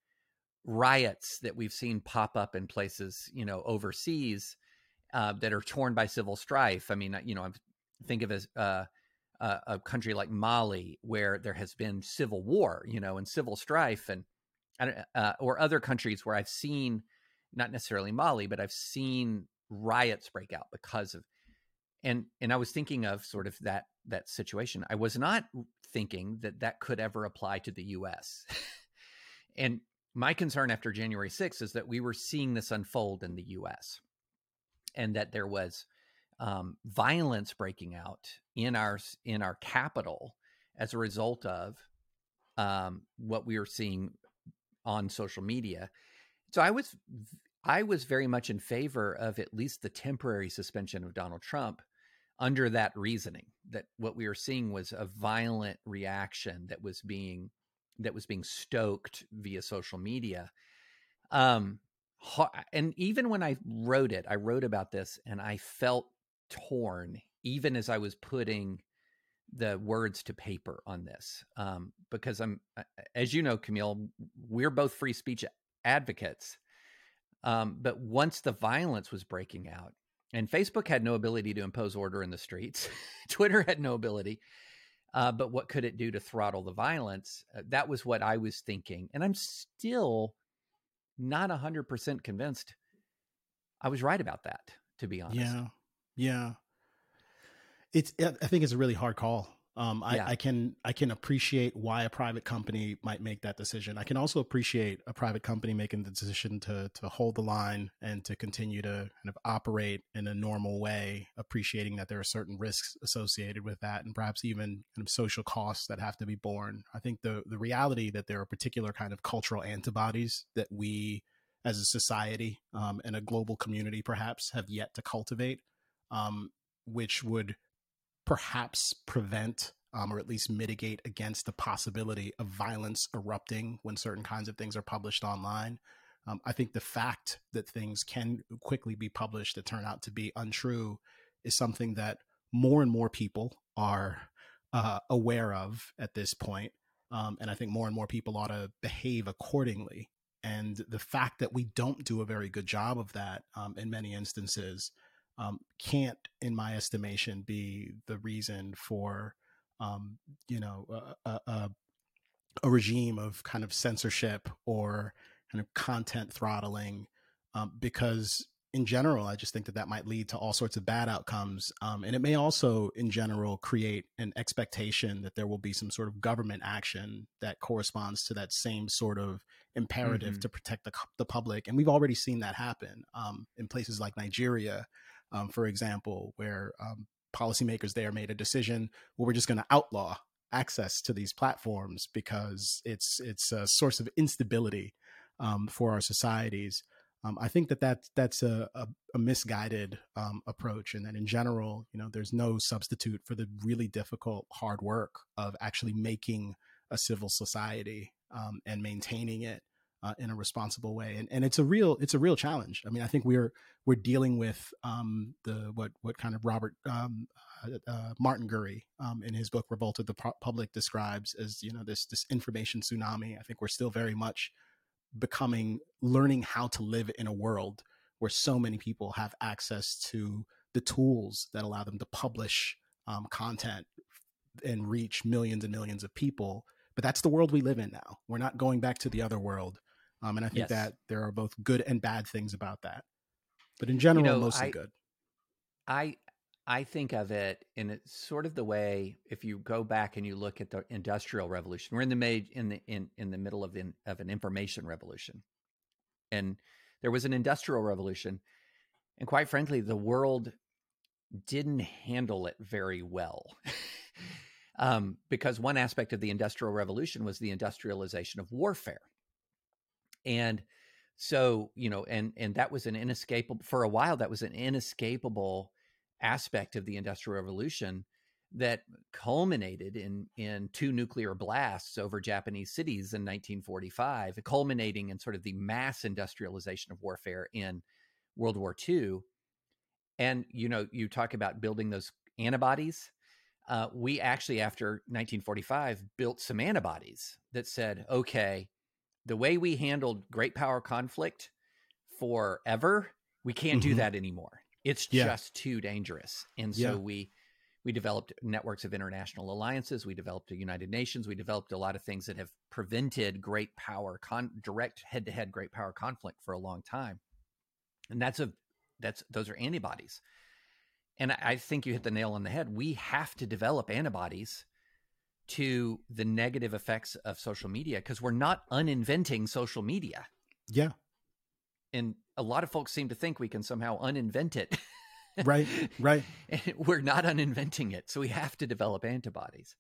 riots that we've seen pop up in places, you know, overseas, uh, that are torn by civil strife. I mean, you know, I think of as uh, a, a country like Mali, where there has been civil war, you know, and civil strife, and uh, or other countries where I've seen, not necessarily Mali, but I've seen riots break out because of, and and I was thinking of sort of that that situation. I was not thinking that that could ever apply to the U S and my concern after January sixth is that we were seeing this unfold in the U S and that there was um, violence breaking out in our in our capital as a result of um, what we were seeing on social media. So I was I was very much in favor of at least the temporary suspension of Donald Trump under that reasoning, that what we were seeing was a violent reaction that was being that was being stoked via social media. Um, and even when I wrote it, I wrote about this and I felt torn, even as I was putting the words to paper on this. Um, because I'm, as you know, Kmele, we're both free speech advocates. Um, but once the violence was breaking out, and Facebook had no ability to impose order in the streets, Twitter had no ability. Uh, but what could it do to throttle the violence? Uh, that was what I was thinking. And I'm still not one hundred percent convinced I was right about that, to be honest. Yeah. Yeah. It's, I think it's a really hard call. Um, I, yeah. I can, I can appreciate why a private company might make that decision. I can also appreciate a private company making the decision to, to hold the line and to continue to kind of operate in a normal way, appreciating that there are certain risks associated with that and perhaps even kind of social costs that have to be borne. I think the, the reality that there are particular kind of cultural antibodies that we as a society, um, and a global community perhaps have yet to cultivate, um, which would perhaps prevent um, or at least mitigate against the possibility of violence erupting when certain kinds of things are published online. Um, I think the fact that things can quickly be published that turn out to be untrue is something that more and more people are uh, aware of at this point. Um, and I think more and more people ought to behave accordingly. And the fact that we don't do a very good job of that um, in many instances Um, can't, in my estimation, be the reason for, um, you know, a, a, a regime of kind of censorship or kind of content throttling, um, because in general, I just think that that might lead to all sorts of bad outcomes. Um, and it may also, in general, create an expectation that there will be some sort of government action that corresponds to that same sort of imperative mm-hmm. to protect the, the public. And we've already seen that happen um, in places like Nigeria, um, for example, where um, policymakers there made a decision, well, we're just going to outlaw access to these platforms because it's it's a source of instability um, for our societies. Um, I think that, that that's a, a, a misguided um, approach, and that in general, you know, there's no substitute for the really difficult, hard work of actually making a civil society um, and maintaining it uh, in a responsible way. And and it's a real it's a real challenge. I mean, I think we're we're dealing with um, the what what kind of Robert um, uh, uh, Martin-Gurry um, in his book Revolt of the Public describes as, you know, this this information tsunami. I think we're still very much becoming, learning how to live in a world where so many people have access to the tools that allow them to publish um, content and reach millions and millions of people. But that's the world we live in now. We're not going back to the other world. Um, and I think yes. that there are both good and bad things about that. But in general, you know, mostly I, good. I I think of it in a, sort of the way, if you go back and you look at the Industrial Revolution, we're in the made in the in, in the middle of the, of an information revolution, and there was an Industrial Revolution, and quite frankly, the world didn't handle it very well, um, because one aspect of the Industrial Revolution was the industrialization of warfare, and so you know, and and that was an inescapable for a while. That was an inescapable aspect of the Industrial Revolution that culminated in in two nuclear blasts over Japanese cities in nineteen forty-five, culminating in sort of the mass industrialization of warfare in World War Two. And, you know, you talk about building those antibodies. Uh, we actually, after nineteen forty-five, built some antibodies that said, okay, the way we handled great power conflict forever, we can't mm-hmm. do that anymore. It's yeah. just too dangerous. And so yeah. we we developed networks of international alliances. We developed the United Nations. We developed a lot of things that have prevented great power, con- direct head-to-head great power conflict for a long time. And that's a that's those are antibodies. And I, I think you hit the nail on the head. We have to develop antibodies to the negative effects of social media because we're not uninventing social media. Yeah. And a lot of folks seem to think we can somehow uninvent it. Right, right. And we're not uninventing it. So we have to develop antibodies.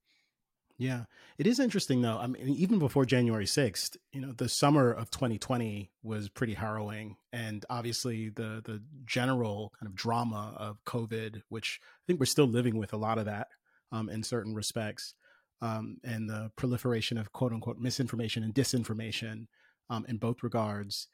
Yeah. It is interesting, though. I mean, even before January sixth, you know, the summer of twenty twenty was pretty harrowing. And obviously the the general kind of drama of COVID, which I think we're still living with a lot of that um, in certain respects, um, and the proliferation of quote unquote misinformation and disinformation um, in both regards.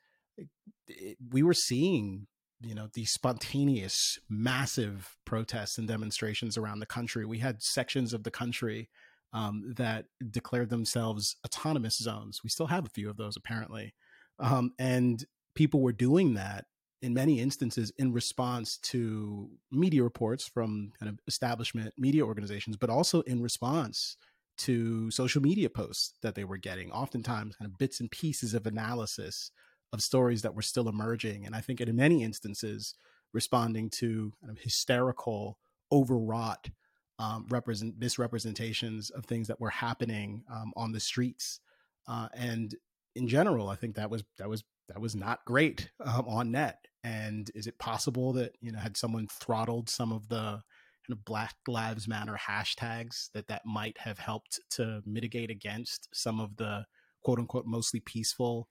We were seeing, you know, these spontaneous, massive protests and demonstrations around the country. We had sections of the country um, that declared themselves autonomous zones. We still have a few of those, apparently. Um, and people were doing that in many instances in response to media reports from kind of establishment media organizations, but also in response to social media posts that they were getting, oftentimes kind of bits and pieces of analysis of stories that were still emerging. And I think in many instances, responding to kind of hysterical, overwrought um, represent, misrepresentations of things that were happening um, on the streets. Uh, and in general, I think that was that was that was not great um, on net. And is it possible that, you know, had someone throttled some of the kind of Black Lives Matter hashtags, that that might have helped to mitigate against some of the quote unquote mostly peaceful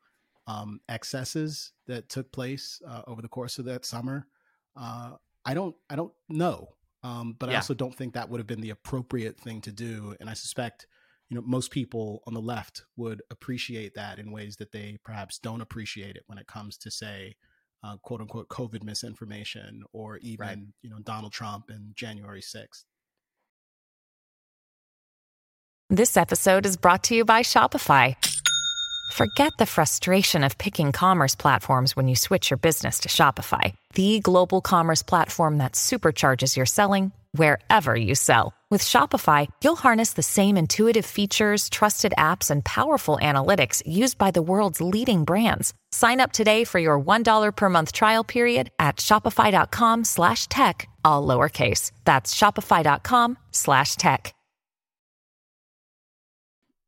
Um, excesses that took place uh, over the course of that summer? Uh, I don't, I don't know, um, but yeah. I also don't think that would have been the appropriate thing to do. And I suspect, you know, most people on the left would appreciate that in ways that they perhaps don't appreciate it when it comes to, say, uh, quote unquote COVID misinformation, or even right. you know, Donald Trump and January sixth. This episode is brought to you by Shopify. Forget the frustration of picking commerce platforms when you switch your business to Shopify, the global commerce platform that supercharges your selling wherever you sell. With Shopify, you'll harness the same intuitive features, trusted apps, and powerful analytics used by the world's leading brands. Sign up today for your one dollar per month trial period at shopify.com slash tech, all lowercase. That's shopify.com slash tech.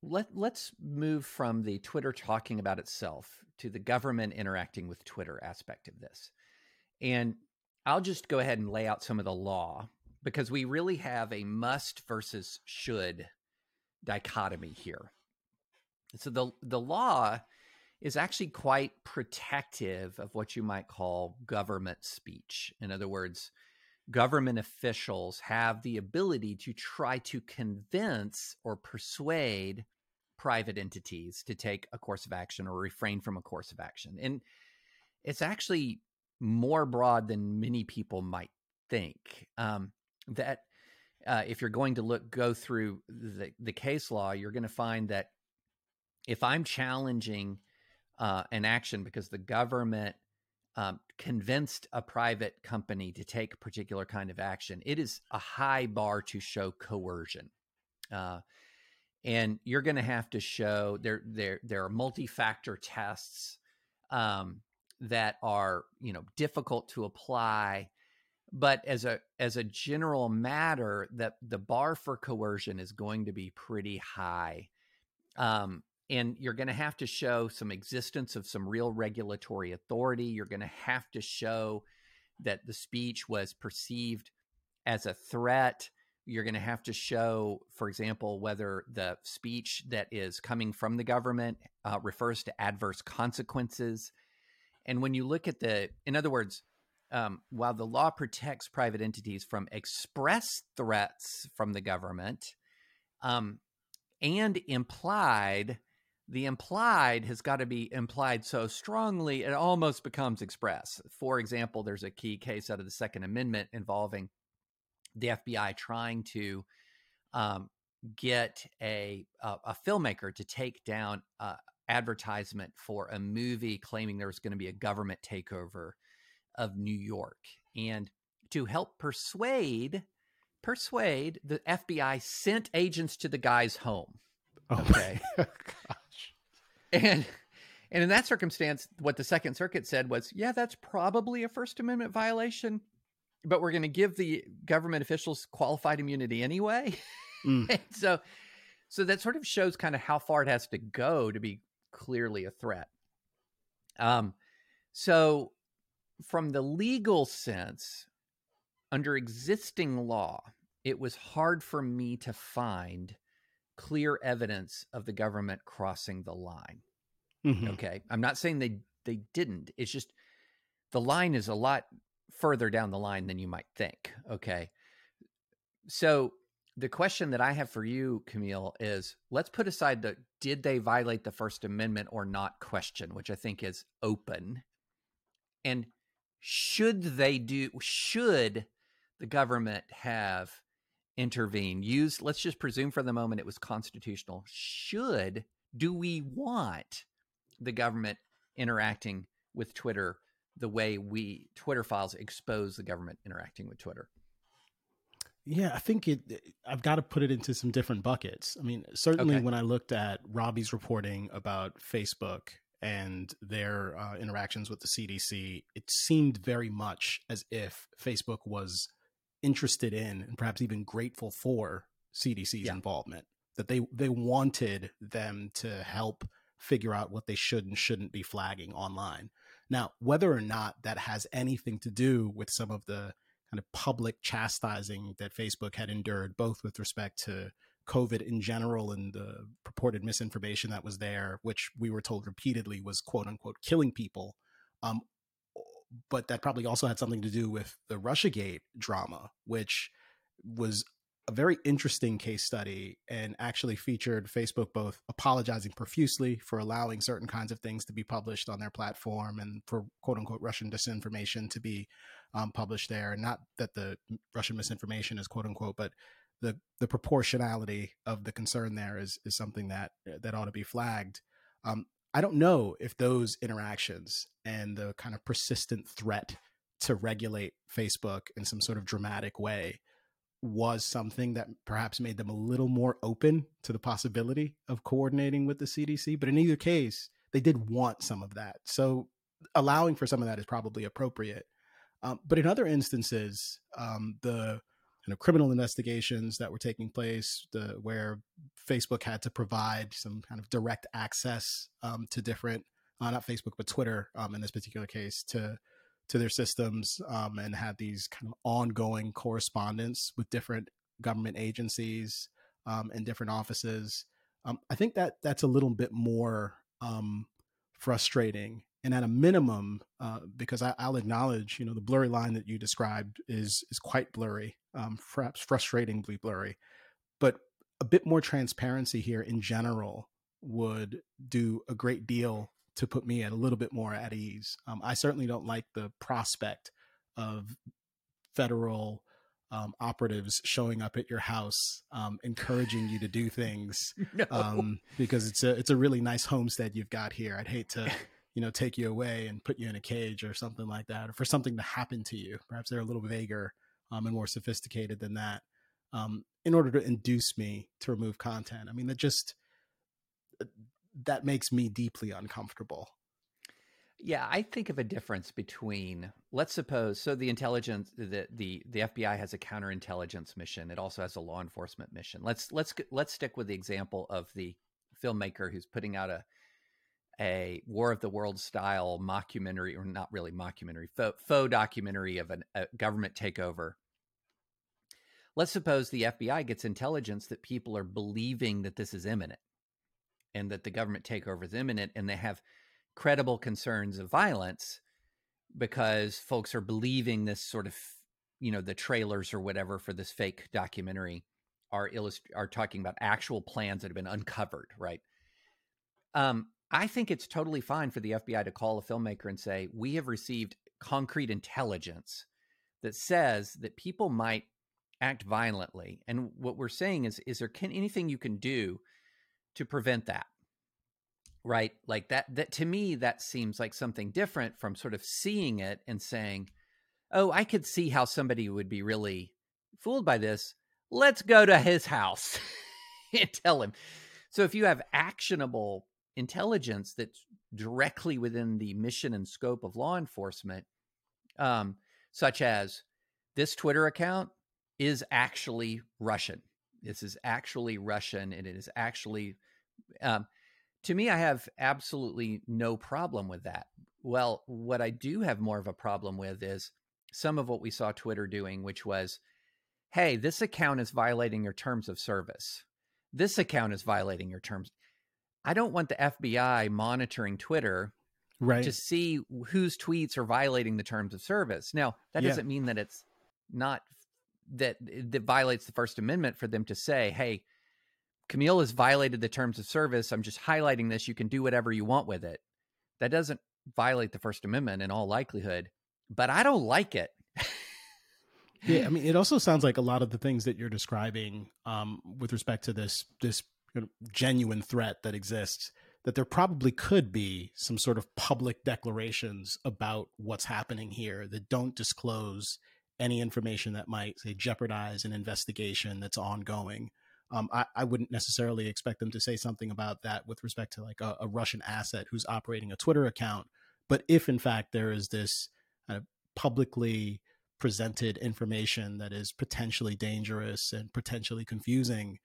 Let, let's move from the Twitter talking about itself to the government interacting with Twitter aspect of this. And I'll just go ahead and lay out some of the law, because we really have a must versus should dichotomy here. So the, the law is actually quite protective of what you might call government speech. In other words, government officials have the ability to try to convince or persuade private entities to take a course of action or refrain from a course of action. And it's actually more broad than many people might think. Um, that uh, if you're going to look, go through the, the case law, you're going to find that if I'm challenging uh, an action because the government um, convinced a private company to take a particular kind of action, it is a high bar to show coercion. Uh, and you're going to have to show there, there, there are multi-factor tests um, that are, you know, difficult to apply. But as a as a general matter, that the bar for coercion is going to be pretty high, um, and you're going to have to show some existence of some real regulatory authority. You're going to have to show that the speech was perceived as a threat. You're going to have to show, for example, whether the speech that is coming from the government uh, refers to adverse consequences. And when you look at the, in other words. Um, while the law protects private entities from express threats from the government um, and implied, the implied has got to be implied so strongly it almost becomes express. For example, there's a key case out of the Second Amendment involving the F B I trying to um, get a, a, a filmmaker to take down an advertisement for a movie claiming there was going to be a government takeover of New York. And to help persuade, persuade, the F B I sent agents to the guy's home. Okay. Oh gosh. And, and in that circumstance, what the Second Circuit said was, yeah, that's probably a First Amendment violation, but we're going to give the government officials qualified immunity anyway. Mm. so, so that sort of shows kind of how far it has to go to be clearly a threat. Um, so, From the legal sense, under existing law, it was hard for me to find clear evidence of the government crossing the line. Mm-hmm. Okay. I'm not saying they, they didn't. It's just the line is a lot further down the line than you might think. Okay. So the question that I have for you, Kmele, is let's put aside the did they violate the First Amendment or not question, which I think is open. And should they do, should the government have intervened, used, let's just presume for the moment it was constitutional. Should, do we want the government interacting with Twitter the way we, Twitter files expose the government interacting with Twitter? Yeah, I think it, I've got to put it into some different buckets. I mean, certainly okay. When I looked at Robbie's reporting about Facebook and their uh, interactions with the C D C, it seemed very much as if Facebook was interested in and perhaps even grateful for C D C's yeah. involvement, that they they wanted them to help figure out what they should and shouldn't be flagging online. Now, whether or not that has anything to do with some of the kind of public chastising that Facebook had endured, both with respect to COVID in general and the purported misinformation that was there, which we were told repeatedly was quote unquote killing people. Um, but that probably also had something to do with the Russiagate drama, which was a very interesting case study and actually featured Facebook both apologizing profusely for allowing certain kinds of things to be published on their platform and for quote unquote Russian disinformation to be um, published there. Not that the Russian misinformation is quote unquote, but The, the proportionality of the concern there is is something that that ought to be flagged. Um, I don't know if those interactions and the kind of persistent threat to regulate Facebook in some sort of dramatic way was something that perhaps made them a little more open to the possibility of coordinating with the C D C. But in either case, they did want some of that. So allowing for some of that is probably appropriate. Um, but in other instances, um, the you know, criminal investigations that were taking place, the, where Facebook had to provide some kind of direct access um, to different, uh, not Facebook, but Twitter um, in this particular case, to to their systems um, and had these kind of ongoing correspondence with different government agencies um, and different offices. Um, I think that that's a little bit more um, frustrating. And at a minimum, uh, because I, I'll acknowledge, you know, the blurry line that you described is is quite blurry, um, perhaps frustratingly blurry, but a bit more transparency here in general would do a great deal to put me at a little bit more at ease. Um, I certainly don't like the prospect of federal um, operatives showing up at your house, um, encouraging you to do things, no. um, because it's a it's a really nice homestead you've got here. I'd hate to. you know, take you away and put you in a cage or something like that, or for something to happen to you. Perhaps they're a little vaguer um, and more sophisticated than that um, in order to induce me to remove content. I mean, that just, that makes me deeply uncomfortable. Yeah. I think of a difference between, let's suppose, so the intelligence, the, the, the F B I has a counterintelligence mission. It also has a law enforcement mission. Let's, let's, let's stick with the example of the filmmaker who's putting out a, a War of the Worlds style mockumentary, or not really mockumentary, faux, faux documentary of an, a government takeover. Let's suppose the F B I gets intelligence that people are believing that this is imminent and that the government takeover is imminent, and they have credible concerns of violence because folks are believing this sort of, you know, the trailers or whatever for this fake documentary are illust- are talking about actual plans that have been uncovered, right? Um, I think it's totally fine for the F B I to call a filmmaker and say, we have received concrete intelligence that says that people might act violently. And what we're saying is, is there can, anything you can do to prevent that? Right? Like that, that to me, that seems like something different from sort of seeing it and saying, oh, I could see how somebody would be really fooled by this. Let's go to his house and tell him. So if you have actionable intelligence that's directly within the mission and scope of law enforcement, um, such as this Twitter account is actually Russian. This is actually Russian, and it is actually, um, to me, I have absolutely no problem with that. Well, what I do have more of a problem with is some of what we saw Twitter doing, which was, hey, this account is violating your terms of service. This account is violating your terms. I don't want the F B I monitoring Twitter right. to see whose tweets are violating the terms of service. Now, that yeah. doesn't mean that it's not that that violates the First Amendment for them to say, hey, Kmele has violated the terms of service. I'm just highlighting this. You can do whatever you want with it. That doesn't violate the First Amendment in all likelihood, but I don't like it. yeah. I mean, it also sounds like a lot of the things that you're describing um, with respect to this, this, genuine threat that exists, that there probably could be some sort of public declarations about what's happening here that don't disclose any information that might, say, jeopardize an investigation that's ongoing. Um, I, I wouldn't necessarily expect them to say something about that with respect to like a, a Russian asset who's operating a Twitter account. But if in fact there is this kind of publicly presented information that is potentially dangerous and potentially confusing,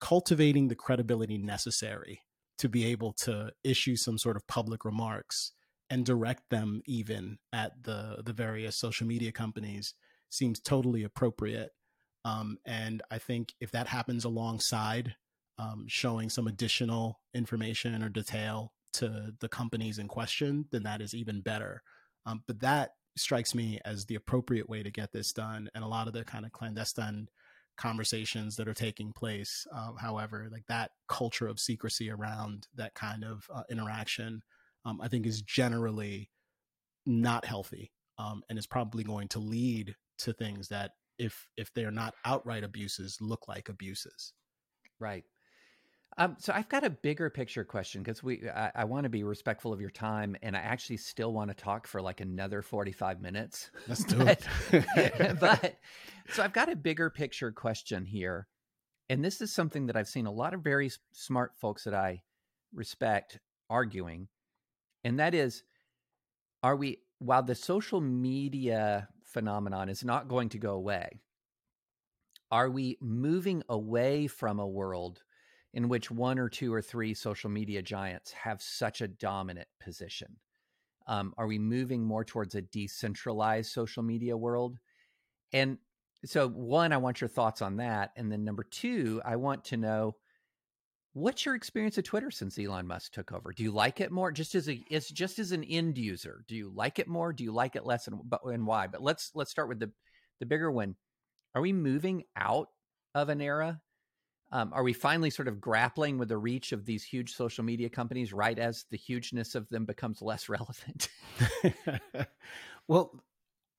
cultivating the credibility necessary to be able to issue some sort of public remarks and direct them even at the, the various social media companies seems totally appropriate. Um, and I think if that happens alongside um, showing some additional information or detail to the companies in question, then that is even better. Um, but that strikes me as the appropriate way to get this done. And a lot of the kind of clandestine conversations that are taking place. Um, however, like that culture of secrecy around that kind of uh, interaction, um, I think is generally not healthy. Um, and is probably going to lead to things that if, if they're not outright abuses, look like abuses. Right. Um, so I've got a bigger picture question because we I, I want to be respectful of your time, and I actually still want to talk for like another forty-five minutes. Let's do but, it. But so I've got a bigger picture question here. And this is something that I've seen a lot of very smart folks that I respect arguing. And that is, are we, while the social media phenomenon is not going to go away, are we moving away from a world in which one or two or three social media giants have such a dominant position? Um, are we moving more towards a decentralized social media world? And so one, I want your thoughts on that. And then number two, I want to know, what's your experience of Twitter since Elon Musk took over? Do you like it more? Just as a, it's just as an end user, do you like it more? Do you like it less? And, but, and why? But let's, let's start with the, the bigger one. Are we moving out of an era? Um, are we finally sort of grappling with the reach of these huge social media companies right as the hugeness of them becomes less relevant? Well,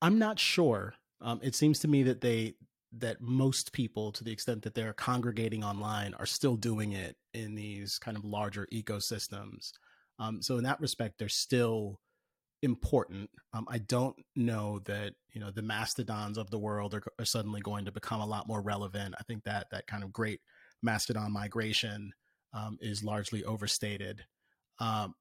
I'm not sure. Um, it seems to me that they that most people, to the extent that they're congregating online, are still doing it in these kind of larger ecosystems. Um, so in that respect, they're still important. Um, I don't know that, you know, the mastodons of the world are, are suddenly going to become a lot more relevant. I think that that kind of great mastodon migration um, is largely overstated. Um,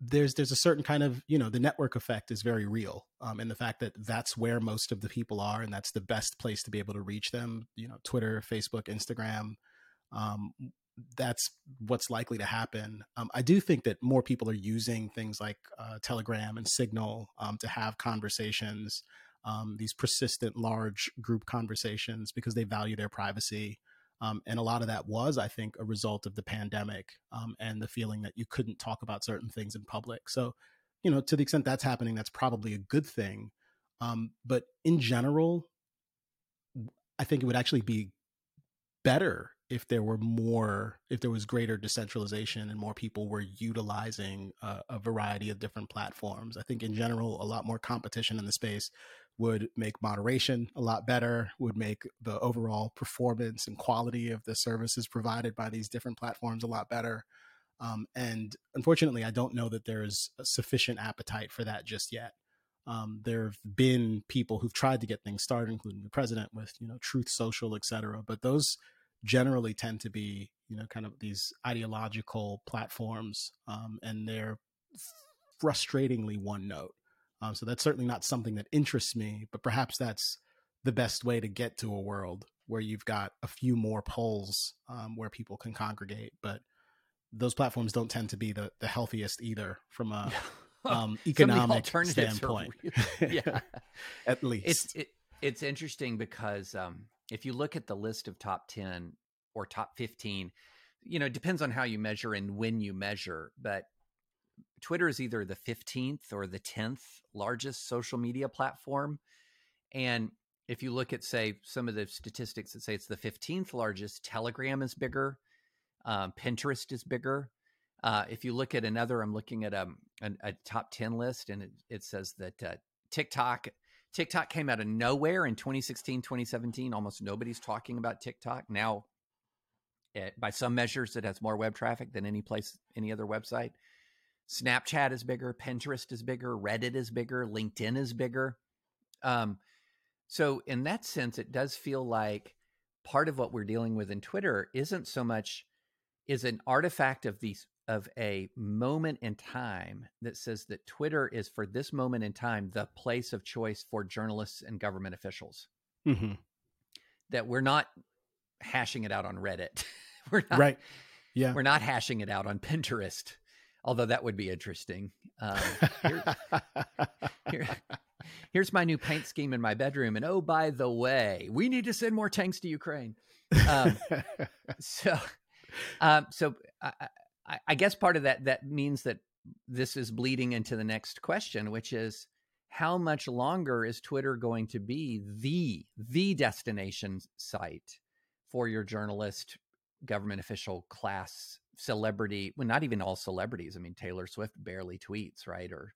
There's there's a certain kind of, you know, the network effect is very real. Um, and the fact that that's where most of the people are and that's the best place to be able to reach them, you know, Twitter, Facebook, Instagram, um, that's what's likely to happen. Um, I do think that more people are using things like uh, Telegram and Signal um, to have conversations, um, these persistent large group conversations because they value their privacy. Um, and a lot of that was, I think, a result of the pandemic um, and the feeling that you couldn't talk about certain things in public. So, you know, to the extent that's happening, that's probably a good thing. Um, but in general, I think it would actually be better if there were more, if there was greater decentralization and more people were utilizing a, a variety of different platforms. I think in general, a lot more competition in the space would make moderation a lot better, would make the overall performance and quality of the services provided by these different platforms a lot better. Um, and unfortunately, I don't know that there is a sufficient appetite for that just yet. Um, there have been people who've tried to get things started, including the president with, you know, Truth Social, et cetera. But those generally tend to be, you know, kind of these ideological platforms, um, and they're frustratingly one note. Um, so that's certainly not something that interests me, but perhaps that's the best way to get to a world where you've got a few more poles um, where people can congregate. But those platforms don't tend to be the, the healthiest either from a um, economic standpoint. Really, yeah, at least it's it, it's interesting because um, if you look at the list of top ten or top fifteen, you know, it depends on how you measure and when you measure, but Twitter is either the fifteenth or the tenth largest social media platform. And if you look at, say, some of the statistics that say it's the fifteenth largest, Telegram is bigger. Um, Pinterest is bigger. Uh, if you look at another, I'm looking at um, a, a top ten list, and it, it says that uh, TikTok, TikTok came out of nowhere in twenty sixteen, twenty seventeen. Almost nobody's talking about TikTok. Now, it, by some measures, it has more web traffic than any place, any other website. Snapchat is bigger, Pinterest is bigger, Reddit is bigger, LinkedIn is bigger. Um, so in that sense, it does feel like part of what we're dealing with in Twitter isn't so much is an artifact of these of a moment in time that says that Twitter is for this moment in time, the place of choice for journalists and government officials. Mm-hmm. That we're not hashing it out on Reddit. We're not, right. Yeah. We're not hashing it out on Pinterest. Although that would be interesting. Um, here, here, here's my new paint scheme in my bedroom. And oh, by the way, we need to send more tanks to Ukraine. Um, so um, so I, I, I guess part of that, that means that this is bleeding into the next question, which is how much longer is Twitter going to be the, the destination site for your journalist, government official class? Celebrity, well, not even all celebrities. I mean, Taylor Swift barely tweets, right? Or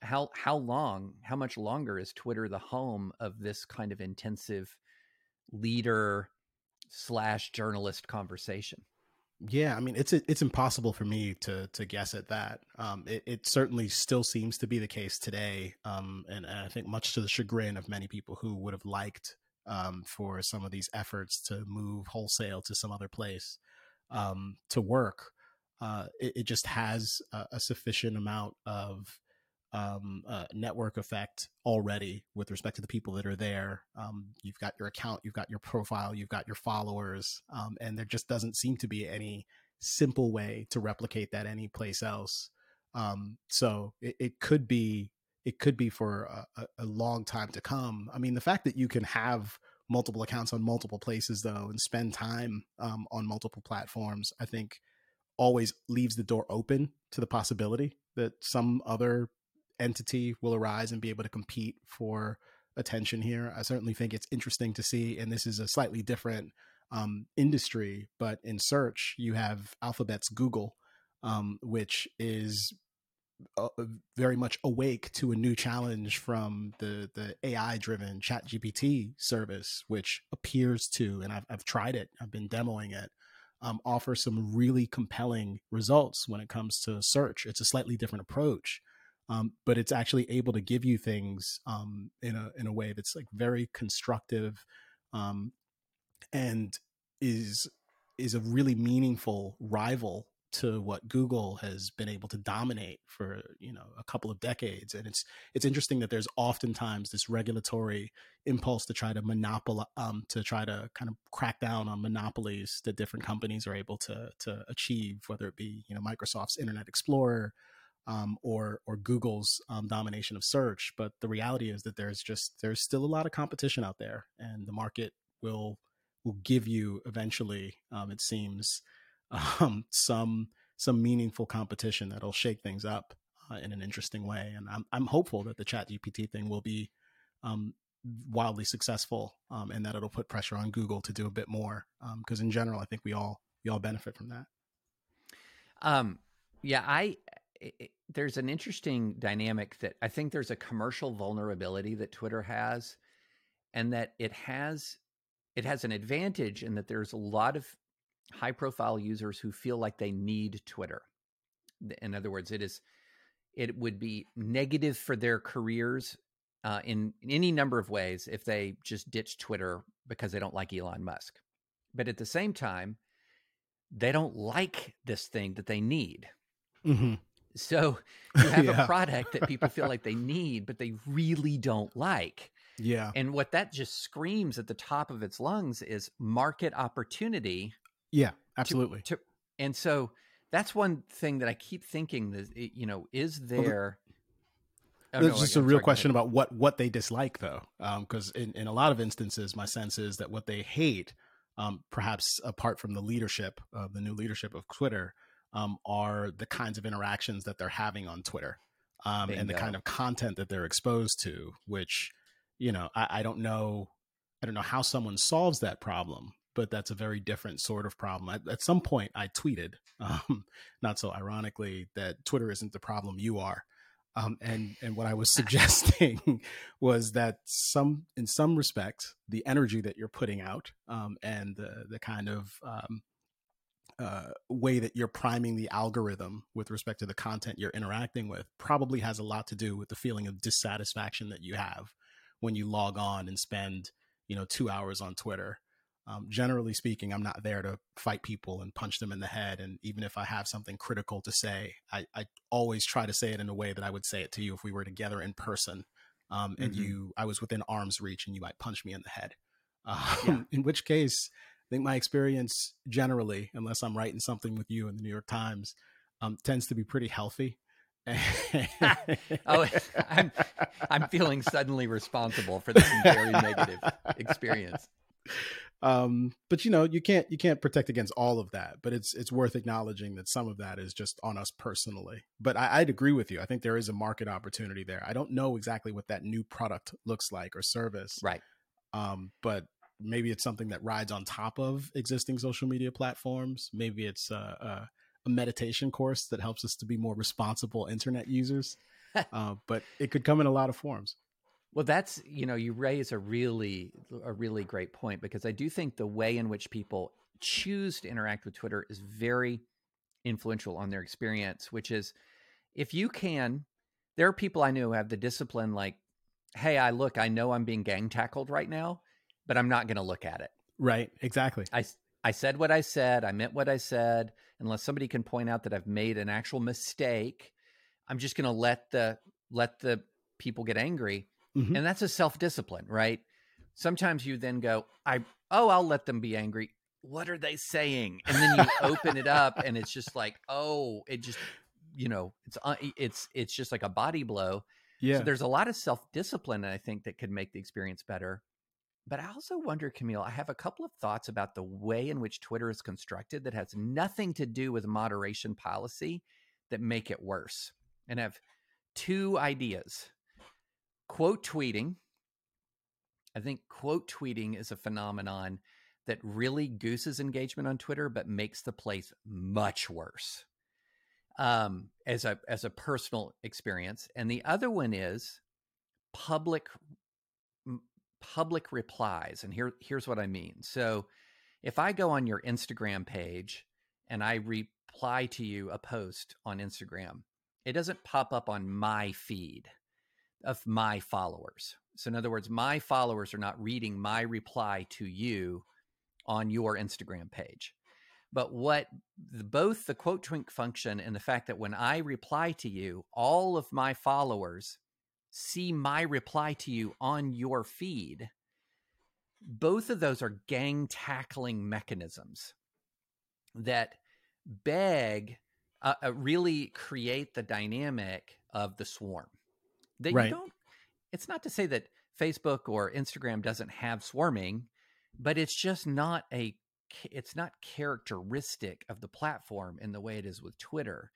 how how long, how much longer is Twitter the home of this kind of intensive leader slash journalist conversation? Yeah, I mean, it's it's impossible for me to to guess at that. Um, it, it certainly still seems to be the case today, um, and, and I think much to the chagrin of many people who would have liked um, for some of these efforts to move wholesale to some other place um, to work. Uh, it, it just has a, a sufficient amount of um, uh, network effect already with respect to the people that are there. Um, you've got your account, you've got your profile, you've got your followers, um, and there just doesn't seem to be any simple way to replicate that anyplace else. Um, so it, it could be, it could be for a, a long time to come. I mean, the fact that you can have multiple accounts on multiple places though, and spend time um, on multiple platforms, I think always leaves the door open to the possibility that some other entity will arise and be able to compete for attention here. I certainly think it's interesting to see, and this is a slightly different um, industry, but in search, you have Alphabet's Google, um, which is uh, very much awake to a new challenge from the, the A I-driven ChatGPT service, which appears to, and I've, I've tried it, I've been demoing it, um, offer some really compelling results when it comes to search. It's a slightly different approach. Um, but it's actually able to give you things um, in a in a way that's like very constructive, um, and is is a really meaningful rival to what Google has been able to dominate for you know a couple of decades. And it's it's interesting that there's oftentimes this regulatory impulse to try to monopol um, to try to kind of crack down on monopolies that different companies are able to to achieve, whether it be you know Microsoft's Internet Explorer. Um, or or Google's um, domination of search, but the reality is that there's just there's still a lot of competition out there, and the market will will give you eventually, um, it seems, um, some some meaningful competition that'll shake things up uh, in an interesting way. And I'm I'm hopeful that the ChatGPT thing will be um, wildly successful, um, and that it'll put pressure on Google to do a bit more, because um, in general, I think we all we all benefit from that. Um. Yeah. I. It, it, there's an interesting dynamic that I think there's a commercial vulnerability that Twitter has, and that it has, it has an advantage in that there's a lot of high profile users who feel like they need Twitter. In other words, it is, it would be negative for their careers uh, in, in any number of ways if they just ditch Twitter because they don't like Elon Musk. But at the same time, they don't like this thing that they need. Mm-hmm. So you have yeah. a product that people feel like they need, but they really don't like. Yeah. And what that just screams at the top of its lungs is market opportunity. Yeah, absolutely. To, to, and so that's one thing that I keep thinking that, you know, is there... Well, the, oh, there's no, just I, a real sorry, question about what, what they dislike, though, because um, in, in a lot of instances, my sense is that what they hate, um, perhaps apart from the leadership, uh, the new leadership of Twitter... Um, are the kinds of interactions that they're having on Twitter, um, and the kind of content that they're exposed to, which, you know, I, I don't know, I don't know how someone solves that problem, but that's a very different sort of problem. I, at some point I tweeted, um, not so ironically, that Twitter isn't the problem, you are. Um, and, and what I was suggesting was that some, in some respects, the energy that you're putting out, um, and the, the kind of, um, Uh, way that you're priming the algorithm with respect to the content you're interacting with probably has a lot to do with the feeling of dissatisfaction that you have when you log on and spend, you know, two hours on Twitter. Um, generally speaking, I'm not there to fight people and punch them in the head. And even if I have something critical to say, I, I always try to say it in a way that I would say it to you if we were together in person, um, and mm-hmm. you, I was within arm's reach and you might punch me in the head. Uh, yeah. In which case, I think my experience generally, unless I'm writing something with you in the New York Times, um, tends to be pretty healthy. oh, I'm, I'm feeling suddenly responsible for this very negative experience. Um, but you know, you can't you can't protect against all of that. But it's it's worth acknowledging that some of that is just on us personally. But I, I'd agree with you. I think there is a market opportunity there. I don't know exactly what that new product looks like or service, right? Um, but maybe it's something that rides on top of existing social media platforms. Maybe it's a, a, a meditation course that helps us to be more responsible internet users. uh, but it could come in a lot of forms. Well, that's, you know, you raise a really, a really great point, because I do think the way in which people choose to interact with Twitter is very influential on their experience, which is if you can, there are people I knew who have the discipline like, hey, I look, I know I'm being gang tackled right now, but I'm not going to look at it. Right. Exactly. I, I said what I said. I meant what I said. Unless somebody can point out that I've made an actual mistake, I'm just going to let the, let the people get angry. Mm-hmm. And that's a self-discipline, right? Sometimes you then go, I, oh, I'll let them be angry. What are they saying? And then you open it up and it's just like, oh, it just, you know, it's, it's, it's just like a body blow. Yeah. So there's a lot of self-discipline, I think, that could make the experience better. But I also wonder, Kmele, I have a couple of thoughts about the way in which Twitter is constructed that has nothing to do with moderation policy that make it worse. And I have two ideas. Quote tweeting. I think quote tweeting is a phenomenon that really gooses engagement on Twitter, but makes the place much worse. Um, as a as a personal experience, and the other one is public m- public replies. And here here's what I mean. So, if I go on your Instagram page and I reply to you a post on Instagram, it doesn't pop up on my feed of my followers. So, in other words, my followers are not reading my reply to you on your Instagram page. But what the, both the quote twink function and the fact that when I reply to you, all of my followers see my reply to you on your feed, both of those are gang tackling mechanisms that beg, uh, uh, really create the dynamic of the swarm. That right. You don't, it's not to say that Facebook or Instagram doesn't have swarming, but it's just not a it's not characteristic of the platform in the way it is with Twitter.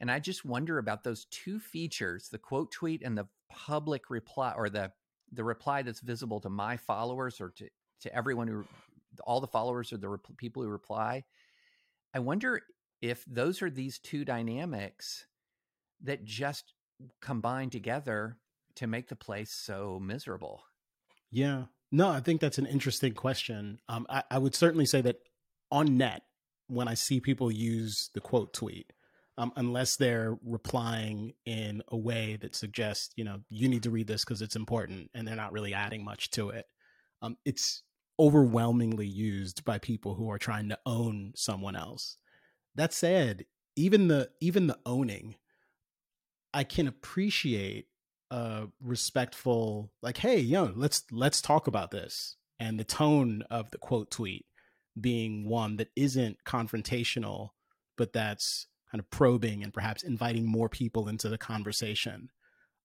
And I just wonder about those two features, the quote tweet and the public reply, or the, the reply that's visible to my followers or to, to everyone who, all the followers or the rep- people who reply. I wonder if those are these two dynamics that just combine together to make the place so miserable. Yeah. No, I think that's an interesting question. Um, I, I would certainly say that on net, when I see people use the quote tweet, um, unless they're replying in a way that suggests, you know, you need to read this because it's important, and they're not really adding much to it, um, it's overwhelmingly used by people who are trying to own someone else. That said, even the even the owning, I can appreciate Uh, respectful, like, hey, yo, know, let's let's talk about this. And the tone of the quote tweet being one that isn't confrontational, but that's kind of probing and perhaps inviting more people into the conversation.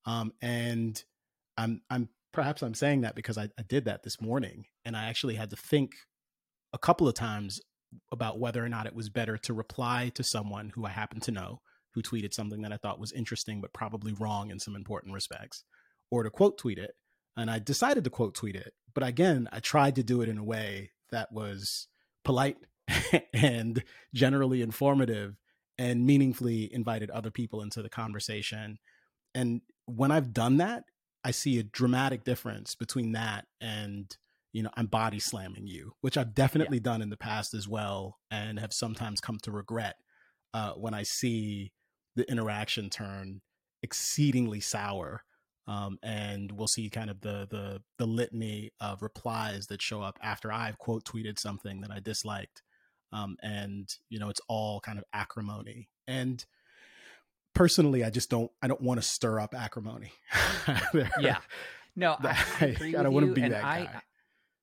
Um, and I'm I'm perhaps I'm saying that because I, I did that this morning, and I actually had to think a couple of times about whether or not it was better to reply to someone who I happen to know, who tweeted something that I thought was interesting, but probably wrong in some important respects, or to quote tweet it. And I decided to quote tweet it. But again, I tried to do it in a way that was polite and generally informative and meaningfully invited other people into the conversation. And when I've done that, I see a dramatic difference between that and, you know, I'm body slamming you, which I've definitely yeah. done in the past as well, and have sometimes come to regret uh, when I see the interaction turn exceedingly sour. Um, and we'll see kind of the, the, the litany of replies that show up after I've quote tweeted something that I disliked. Um, and, you know, it's all kind of acrimony. And personally, I just don't, I don't want to stir up acrimony. yeah. No, I, I, agree I don't want to be and that I, guy.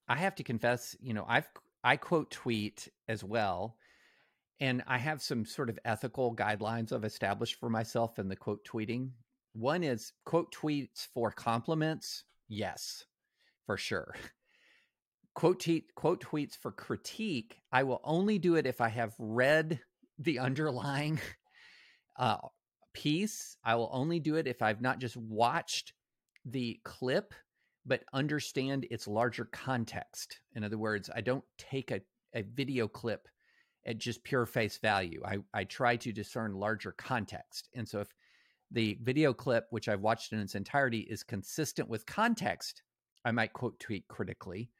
I have to confess, you know, I've, I quote tweet as well. And I have some sort of ethical guidelines I've established for myself in the quote tweeting. One is quote tweets for compliments. Yes, for sure. Quote tweet, quote tweets for critique. I will only do it if I have read the underlying uh, piece. I will only do it if I've not just watched the clip, but understand its larger context. In other words, I don't take a, a video clip at just pure face value. I, I try to discern larger context. And so if the video clip, which I've watched in its entirety, is consistent with context, I might quote tweet critically.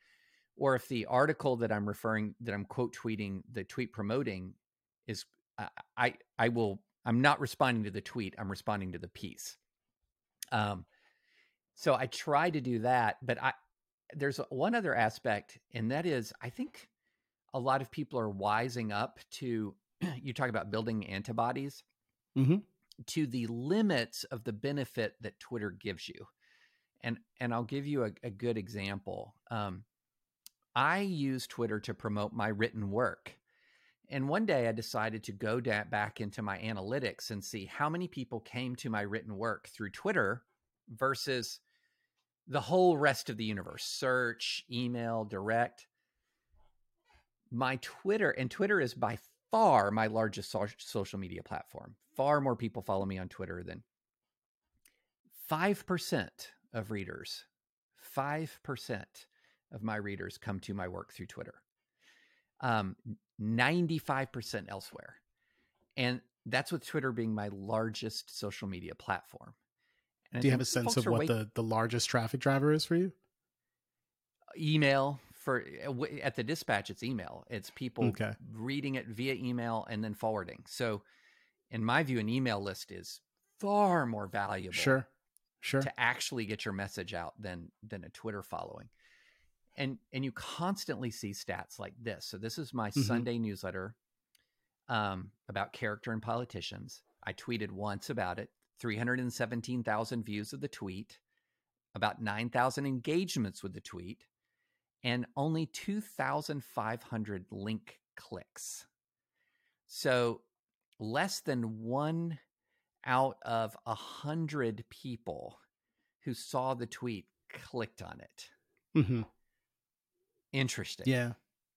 or if the article that I'm referring, that I'm quote tweeting, the tweet promoting is, uh, I, I will, I'm not responding to the tweet. I'm responding to the piece. Um, so I try to do that, but I, there's one other aspect, and that is, I think a lot of people are wising up to, you talk about building antibodies, mm-hmm. to the limits of the benefit that Twitter gives you. And, and I'll give you a, a good example. Um, I use Twitter to promote my written work. And one day I decided to go da- back into my analytics and see how many people came to my written work through Twitter versus the whole rest of the universe, search, email, direct. My Twitter, and Twitter is by far my largest so- social media platform. Far more people follow me on Twitter than five percent of readers, five percent of my readers come to my work through Twitter. Um, ninety-five percent elsewhere. And that's with Twitter being my largest social media platform. And do you have a sense of what wait- the, the largest traffic driver is for you? Email. For at the Dispatch, it's email. It's people okay. reading it via email and then forwarding. So in my view, an email list is far more valuable sure. Sure. to actually get your message out than than a Twitter following. And and you constantly see stats like this. So this is my mm-hmm. Sunday newsletter um, about character and politicians. I tweeted once about it. three hundred seventeen thousand views of the tweet, about nine thousand engagements with the tweet, and only two thousand five hundred link clicks. So less than one out of one hundred people who saw the tweet clicked on it. Mm-hmm. Interesting. Yeah.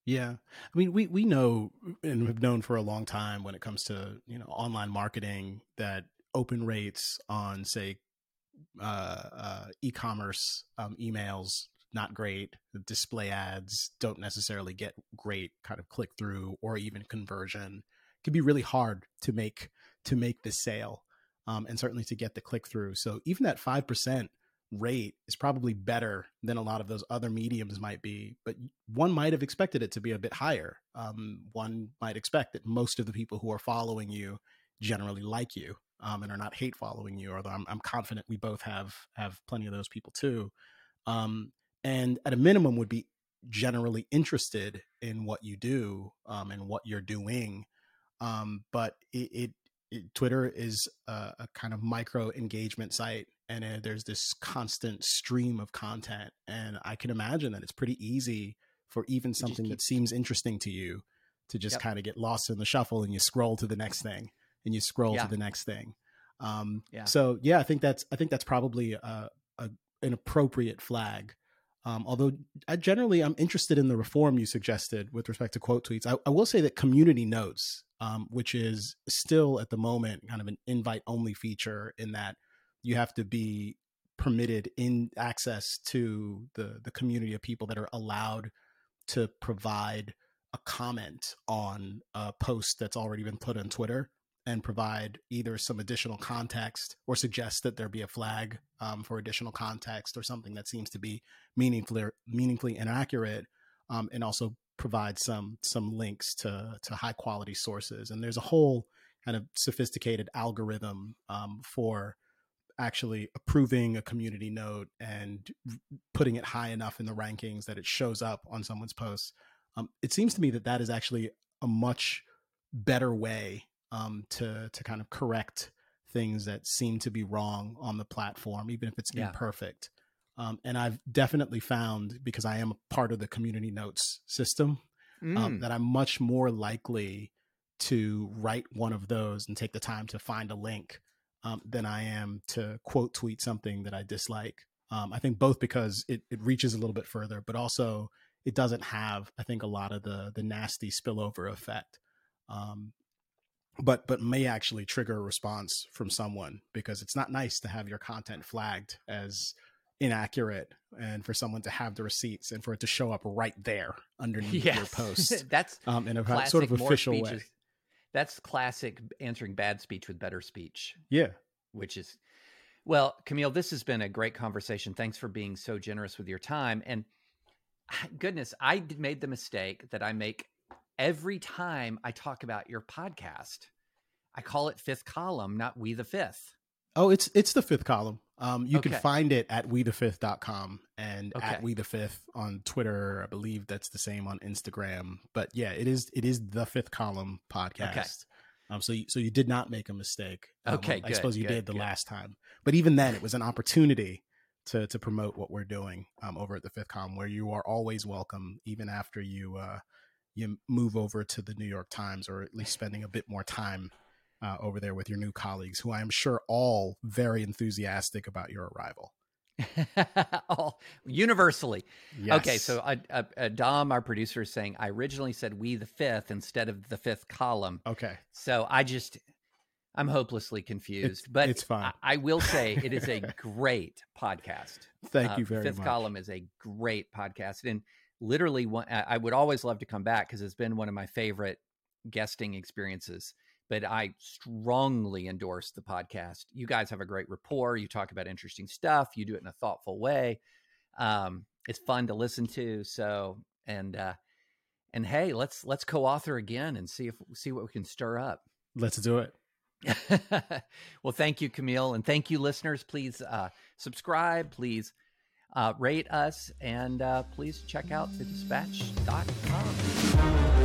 Yeah. I mean, we, we know and have known for a long time when it comes to, you know, online marketing that open rates on, say, uh, uh, e-commerce um, emails, not great. Display ads don't necessarily get great kind of click through or even conversion. It can be really hard to make, to make the sale um, and certainly to get the click through. So even that five percent rate is probably better than a lot of those other mediums might be, but one might have expected it to be a bit higher. Um, one might expect that most of the people who are following you generally like you um, and are not hate following you, although I'm, I'm confident we both have have plenty of those people too. Um, and at a minimum would be generally interested in what you do um, and what you're doing. Um, but it, it, it Twitter is a, a kind of micro engagement site. And uh, there's this constant stream of content. And I can imagine that it's pretty easy for even something keep... that seems interesting to you to just yep. kind of get lost in the shuffle, and you scroll to the next thing and you scroll yeah. to the next thing. Um, yeah. So, yeah, I think that's I think that's probably a, a, an appropriate flag. Um, although I generally I'm interested in the reform you suggested with respect to quote tweets. I, I will say that Community Notes, um, which is still at the moment kind of an invite only feature in that you have to be permitted in access to the, the community of people that are allowed to provide a comment on a post that's already been put on Twitter and provide either some additional context or suggest that there be a flag um, for additional context or something that seems to be meaningfully, meaningfully inaccurate um, and also provide some, some links to, to high quality sources. And there's a whole kind of sophisticated algorithm um, for actually approving a community note and putting it high enough in the rankings that it shows up on someone's posts. Um, it seems to me that that is actually a much better way um, to, to kind of correct things that seem to be wrong on the platform, even if it's yeah. imperfect. Um, and I've definitely found, because I am a part of the community notes system, mm. um, that I'm much more likely to write one of those and take the time to find a link Um, than I am to quote tweet something that I dislike. Um, I think both because it, it reaches a little bit further, but also it doesn't have, I think, a lot of the the nasty spillover effect, um, but but may actually trigger a response from someone, because it's not nice to have your content flagged as inaccurate and for someone to have the receipts and for it to show up right there underneath yes. your post. That's um, in a sort of official way. That's classic answering bad speech with better speech. Yeah. Which is, well, Kmele, this has been a great conversation. Thanks for being so generous with your time. And goodness, I made the mistake that I make every time I talk about your podcast. I call it Fifth Column, not We The Fifth. Oh, it's it's The Fifth Column. Um, you okay. can find it at we the fifth dot com and okay. at We The Fifth on Twitter. I believe that's the same on Instagram. But yeah, it is it is The Fifth Column podcast. Okay. Um, so you, so you did not make a mistake. Okay, um, good, I suppose you good, did the good. last time. But even then, it was an opportunity to to promote what we're doing um, over at The Fifth Column, where you are always welcome, even after you uh, you move over to the New York Times, or at least spending a bit more time Uh, over there with your new colleagues, who I'm sure all very enthusiastic about your arrival. All universally. Yes. Okay, so uh, uh, Dom, our producer, is saying, I originally said We The Fifth instead of The Fifth Column. Okay. So I just, I'm hopelessly confused. It's, but it's fine. I, I will say it is a great podcast. Thank uh, you very Fifth much. Fifth Column is a great podcast. And literally, one, I would always love to come back because it's been one of my favorite guesting experiences. But I strongly endorse the podcast. You guys have a great rapport. You talk about interesting stuff. You do it in a thoughtful way. Um, it's fun to listen to. So, and uh, and hey, let's let's co-author again and see if see what we can stir up. Let's do it. Well, thank you, Kmele, and thank you, listeners. Please uh, subscribe. Please uh, rate us, and uh, please check out the dispatch dot com.